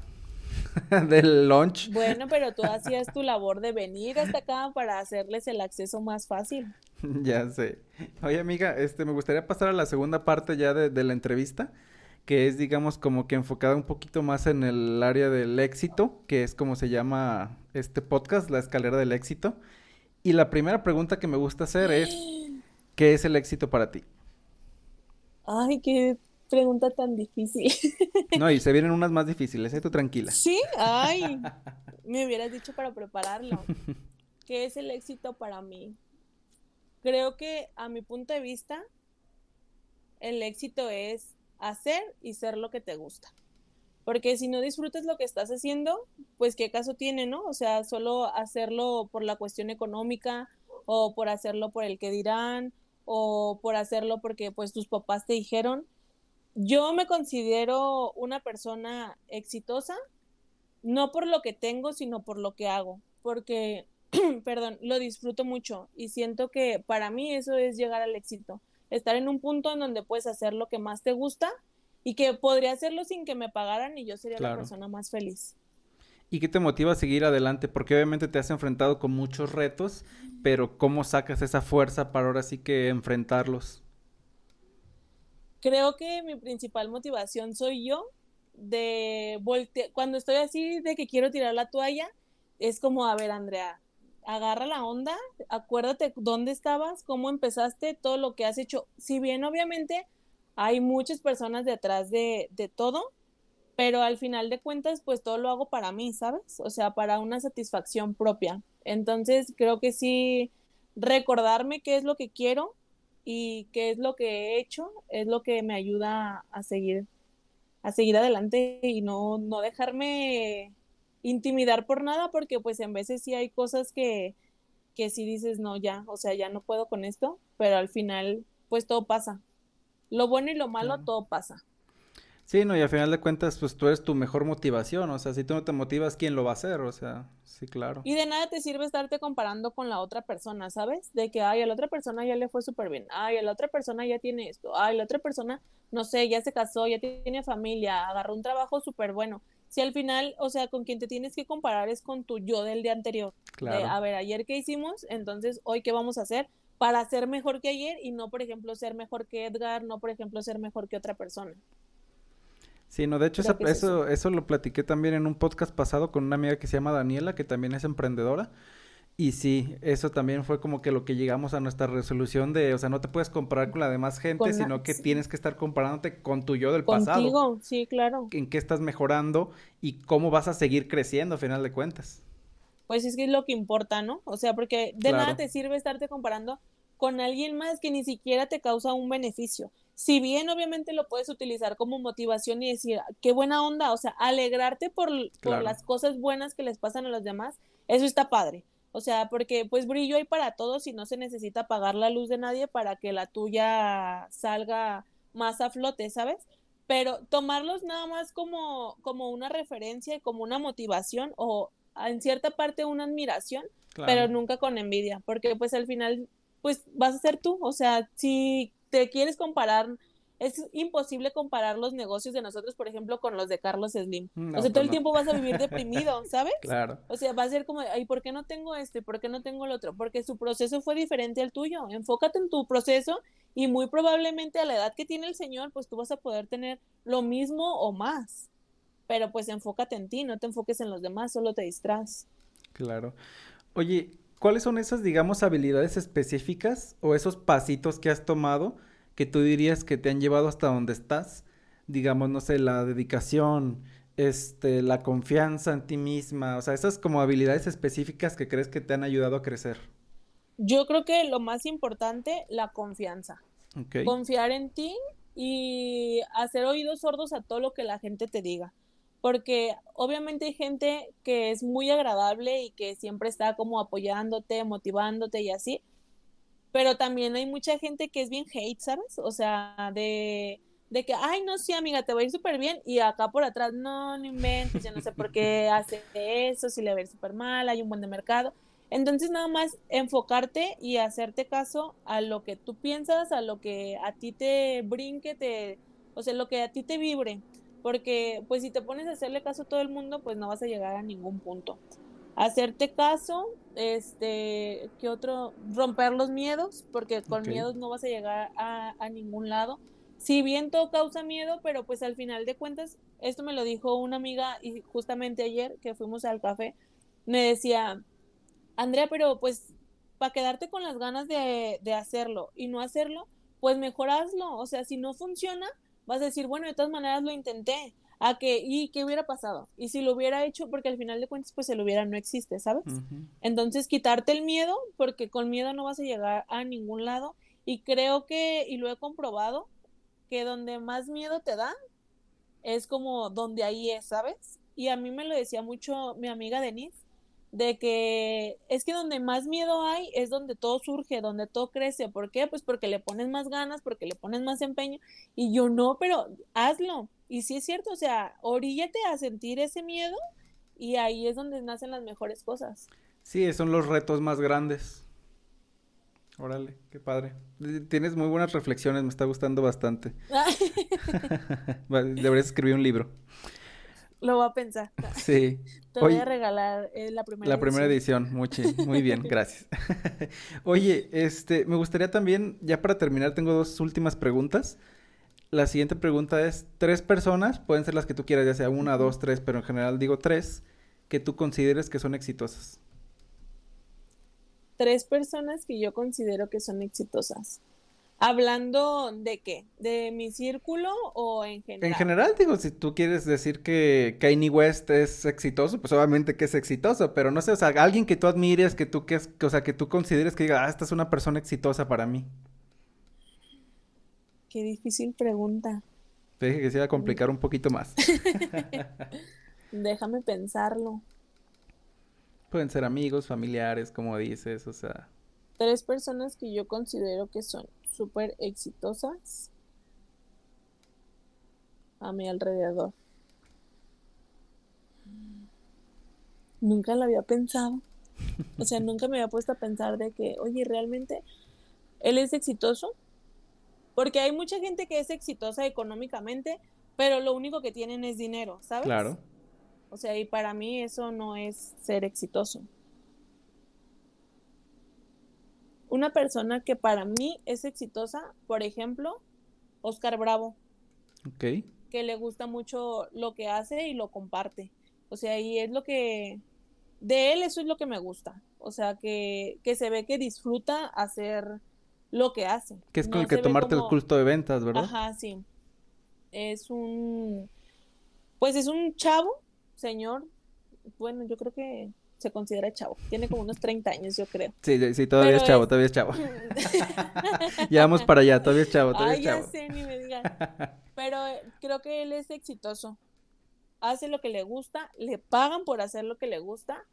del lunch. Bueno, pero tú hacías tu labor de venir hasta acá para hacerles el acceso más fácil. Ya sé. Oye, amiga, este, me gustaría pasar a la segunda parte ya de, de la entrevista, que es, digamos, como que enfocada un poquito más en el área del éxito, que es como se llama este podcast, La Escalera del Éxito. Y la primera pregunta que me gusta hacer es, ¿qué es el éxito para ti? Ay, qué pregunta tan difícil. No, y se vienen unas más difíciles, ¿eh? Tú tranquila. Sí, ay, me hubieras dicho para prepararlo. ¿Qué es el éxito para mí? Creo que a mi punto de vista, el éxito es hacer y ser lo que te gusta. Porque si no disfrutas lo que estás haciendo, pues qué caso tiene, ¿no? O sea, solo hacerlo por la cuestión económica o por hacerlo por el que dirán o por hacerlo porque pues tus papás te dijeron. Yo me considero una persona exitosa, no por lo que tengo, sino por lo que hago, porque, perdón, lo disfruto mucho y siento que para mí eso es llegar al éxito, estar en un punto en donde puedes hacer lo que más te gusta, y que podría hacerlo sin que me pagaran y yo sería claro. La persona más feliz. ¿Y qué te motiva a seguir adelante? Porque obviamente te has enfrentado con muchos retos, pero ¿cómo sacas esa fuerza para ahora sí que enfrentarlos? Creo que mi principal motivación soy yo, de volte- cuando estoy así de que quiero tirar la toalla, es como, a ver, Andrea, agarra la onda, acuérdate dónde estabas, cómo empezaste, todo lo que has hecho, si bien obviamente... Hay muchas personas detrás de, de todo, pero al final de cuentas, pues todo lo hago para mí, ¿sabes? O sea, para una satisfacción propia. Entonces, creo que sí, recordarme qué es lo que quiero y qué es lo que he hecho es lo que me ayuda a seguir, a seguir adelante y no, no dejarme intimidar por nada, porque pues en veces sí hay cosas que, que sí dices, no, ya, o sea, ya no puedo con esto, pero al final, pues todo pasa. Lo bueno y lo malo, claro. Todo pasa. Sí, no, y al final de cuentas, pues tú eres tu mejor motivación, o sea, si tú no te motivas, ¿quién lo va a hacer? O sea, sí, claro. Y de nada te sirve estarte comparando con la otra persona, ¿sabes? De que, ay, a la otra persona ya le fue súper bien, ay, a la otra persona ya tiene esto, ay, la otra persona, no sé, ya se casó, ya tiene familia, agarró un trabajo súper bueno. Si al final, o sea, con quien te tienes que comparar es con tu yo del día anterior. Claro. De, a ver, ayer qué hicimos, entonces, hoy qué vamos a hacer, para ser mejor que ayer y no, por ejemplo, ser mejor que Edgar, no, por ejemplo, ser mejor que otra persona. Sí, no, de hecho, esa, es eso, eso. eso lo platiqué también en un podcast pasado con una amiga que se llama Daniela, que también es emprendedora, y sí, eso también fue como que lo que llegamos a nuestra resolución de, o sea, no te puedes comparar con la demás gente, la, sino que sí. Tienes que estar comparándote con tu yo del Contigo, pasado. Contigo, sí, claro. En qué estás mejorando y cómo vas a seguir creciendo, a final de cuentas. Pues es que es lo que importa, ¿no? O sea, porque de claro. Nada te sirve estarte comparando con alguien más que ni siquiera te causa un beneficio. Si bien obviamente lo puedes utilizar como motivación y decir, qué buena onda, o sea, alegrarte por, claro. por las cosas buenas que les pasan a los demás, eso está padre. O sea, porque pues brillo hay para todos y no se necesita apagar la luz de nadie para que la tuya salga más a flote, ¿sabes? Pero tomarlos nada más como, como una referencia y como una motivación o... en cierta parte una admiración, claro. Pero nunca con envidia, porque pues al final pues vas a ser tú, o sea, si te quieres comparar, es imposible comparar los negocios de nosotros, por ejemplo, con los de Carlos Slim, no, o sea, todo no. el tiempo vas a vivir deprimido, ¿sabes? Claro. O sea, va a ser como, ay, ¿por qué no tengo esto? ¿Y por qué no tengo el otro? Porque su proceso fue diferente al tuyo, enfócate en tu proceso y muy probablemente a la edad que tiene el señor, pues tú vas a poder tener lo mismo o más. Pero pues enfócate en ti, no te enfoques en los demás, solo te distraes. Claro. Oye, ¿cuáles son esas, digamos, habilidades específicas o esos pasitos que has tomado que tú dirías que te han llevado hasta donde estás? Digamos, no sé, la dedicación, este, la confianza en ti misma, o sea, esas como habilidades específicas que crees que te han ayudado a crecer. Yo creo que lo más importante, la confianza. Okay. Confiar en ti y hacer oídos sordos a todo lo que la gente te diga. porque obviamente hay gente que es muy agradable y que siempre está como apoyándote, motivándote y así, pero también hay mucha gente que es bien hate, ¿sabes? O sea, de, de que, ay, no, sí, amiga, te va a ir súper bien, y acá por atrás, no, no inventes, yo no sé por qué hace eso, si le va a ir súper mal, hay un buen de mercado. Entonces, nada más enfocarte y hacerte caso a lo que tú piensas, a lo que a ti te brinque, te, o sea, lo que a ti te vibre. Porque, pues, si te pones a hacerle caso a todo el mundo, pues no vas a llegar a ningún punto. Hacerte caso, este, ¿qué otro? Romper los miedos, porque con okay. miedos no vas a llegar a, a ningún lado. Si bien todo causa miedo, pero pues al final de cuentas, esto me lo dijo una amiga, y justamente ayer que fuimos al café, me decía, Andrea, pero pues, para quedarte con las ganas de, de hacerlo y no hacerlo, pues mejor hazlo. O sea, si no funciona, vas a decir, bueno, de todas maneras lo intenté, a que, ¿y qué hubiera pasado? Y si lo hubiera hecho, porque al final de cuentas, pues el hubiera no existe, ¿sabes? Uh-huh. Entonces, quitarte el miedo, porque con miedo no vas a llegar a ningún lado, y creo que, y lo he comprobado, que donde más miedo te da, es como donde ahí es, ¿sabes? Y a mí me lo decía mucho mi amiga Denise, de que es que donde más miedo hay es donde todo surge, donde todo crece. ¿Por qué? Pues porque le pones más ganas, porque le pones más empeño. Y yo, no, pero hazlo. Y sí es cierto, o sea, oríllate a sentir ese miedo y ahí es donde nacen las mejores cosas. Sí, son los retos más grandes. Órale, qué padre. Tienes muy buenas reflexiones, me está gustando bastante. Deberías escribir un libro. Lo voy a pensar. Sí. Te Oye, voy a regalar eh, la primera la edición. La primera edición, muy, ch- muy bien, gracias. Oye, este, me gustaría también, ya para terminar, tengo dos últimas preguntas. La siguiente pregunta es, tres personas, pueden ser las que tú quieras, ya sea una, dos, tres, pero en general digo tres, que tú consideres que son exitosas. Tres personas que yo considero que son exitosas. ¿Hablando de qué? ¿De mi círculo o en general? En general, digo, si tú quieres decir que Kanye West es exitoso, pues obviamente que es exitoso, pero no sé, o sea, alguien que tú admires, que tú, que, o sea, que tú consideres que diga, ah, esta es una persona exitosa para mí. Qué difícil pregunta. Te dije que se iba a complicar un poquito más. Déjame pensarlo. Pueden ser amigos, familiares, como dices, o sea. Tres personas que yo considero que son súper exitosas a mi alrededor. Nunca la había pensado. O sea, nunca me había puesto a pensar de que, oye, realmente él es exitoso. Porque hay mucha gente que es exitosa económicamente, pero lo único que tienen es dinero, ¿sabes? Claro. O sea, y para mí eso no es ser exitoso. Una persona que para mí es exitosa, por ejemplo, Óscar Bravo. Ok. Que le gusta mucho lo que hace y lo comparte. O sea, y es lo que... De él eso es lo que me gusta. O sea, que, que se ve que disfruta hacer lo que hace. Que es con no el que tomarte como... el culto de ventas, ¿verdad? Ajá, sí. Es un... Pues es un chavo, señor. Bueno, yo creo que... se considera chavo, tiene como unos treinta años, yo creo. Sí, sí, todavía es chavo, es... todavía es chavo. Ya vamos para allá, todavía es chavo, todavía Ay, es chavo. Ay, ya sé, ni me digan. Pero creo que él es exitoso. Hace lo que le gusta, le pagan por hacer lo que le gusta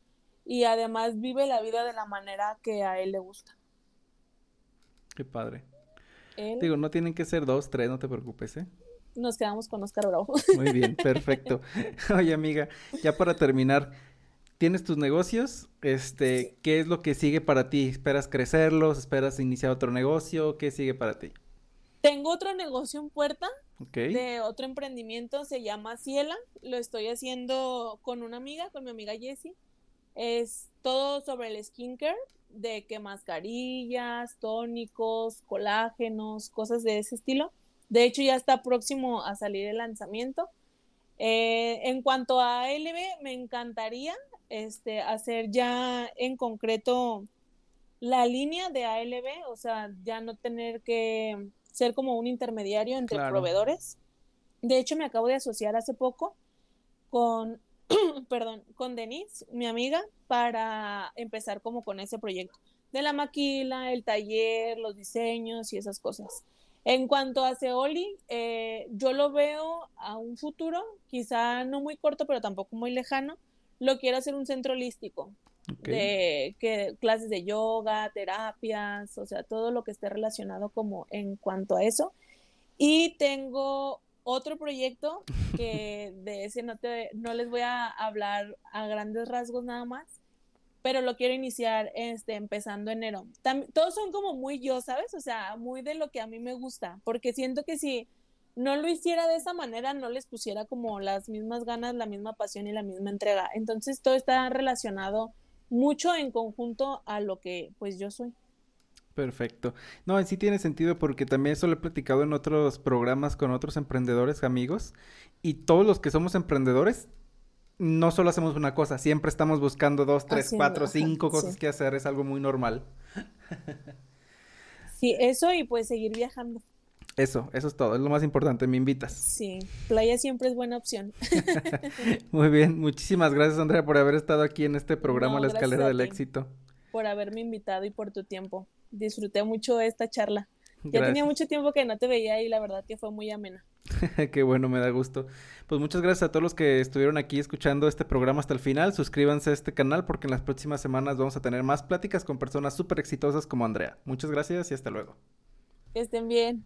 y además vive la vida de la manera que a él le gusta. Qué padre. Él... Digo, no tienen que ser dos, tres, no te preocupes, ¿eh? Nos quedamos con Óscar Bravo. Muy bien, perfecto. Oye, amiga, ya para terminar... Tienes tus negocios, este, ¿qué es lo que sigue para ti? ¿Esperas crecerlos? ¿Esperas iniciar otro negocio? ¿Qué sigue para ti? Tengo otro negocio en puerta, okay. De otro emprendimiento, se llama Ciela, lo estoy haciendo con una amiga, con mi amiga Jessie, es todo sobre el skincare, de que mascarillas, tónicos, colágenos, cosas de ese estilo, de hecho ya está próximo a salir el lanzamiento. Eh, en cuanto a A L B, me encantaría este, hacer ya en concreto la línea de A L B, o sea, ya no tener que ser como un intermediario entre claro. proveedores. De hecho, me acabo de asociar hace poco con, perdón, con Denise, mi amiga, para empezar como con ese proyecto de la maquila, el taller, los diseños y esas cosas. En cuanto a Zeoli, eh, yo lo veo a un futuro, quizá no muy corto, pero tampoco muy lejano. Lo quiero hacer un centro holístico, okay, de que, clases de yoga, terapias, o sea, todo lo que esté relacionado como en cuanto a eso. Y tengo otro proyecto que de ese no, te, no les voy a hablar a grandes rasgos nada más, pero lo quiero iniciar este, empezando enero. Tam- todos son como muy yo, ¿sabes? O sea, muy de lo que a mí me gusta, porque siento que si no lo hiciera de esa manera, no les pusiera como las mismas ganas, la misma pasión y la misma entrega. Entonces, todo está relacionado mucho en conjunto a lo que, pues, yo soy. Perfecto. No, sí tiene sentido porque también eso lo he platicado en otros programas con otros emprendedores, amigos, y todos los que somos emprendedores no solo hacemos una cosa, siempre estamos buscando dos, tres, Haciendo, cuatro, cinco ajá, cosas sí. que hacer, es algo muy normal. Sí, eso y pues seguir viajando. Eso, eso es todo, es lo más importante, me invitas. Sí, playa siempre es buena opción. Muy bien, muchísimas gracias, Andrea, por haber estado aquí en este programa no, La Escalera del Éxito. Por haberme invitado y por tu tiempo, disfruté mucho esta charla. Ya gracias. Tenía mucho tiempo que no te veía y la verdad que fue muy amena. Qué bueno, me da gusto. Pues muchas gracias a todos los que estuvieron aquí escuchando este programa hasta el final. Suscríbanse a este canal porque en las próximas semanas vamos a tener más pláticas con personas súper exitosas como Andrea. Muchas gracias y hasta luego. Que estén bien.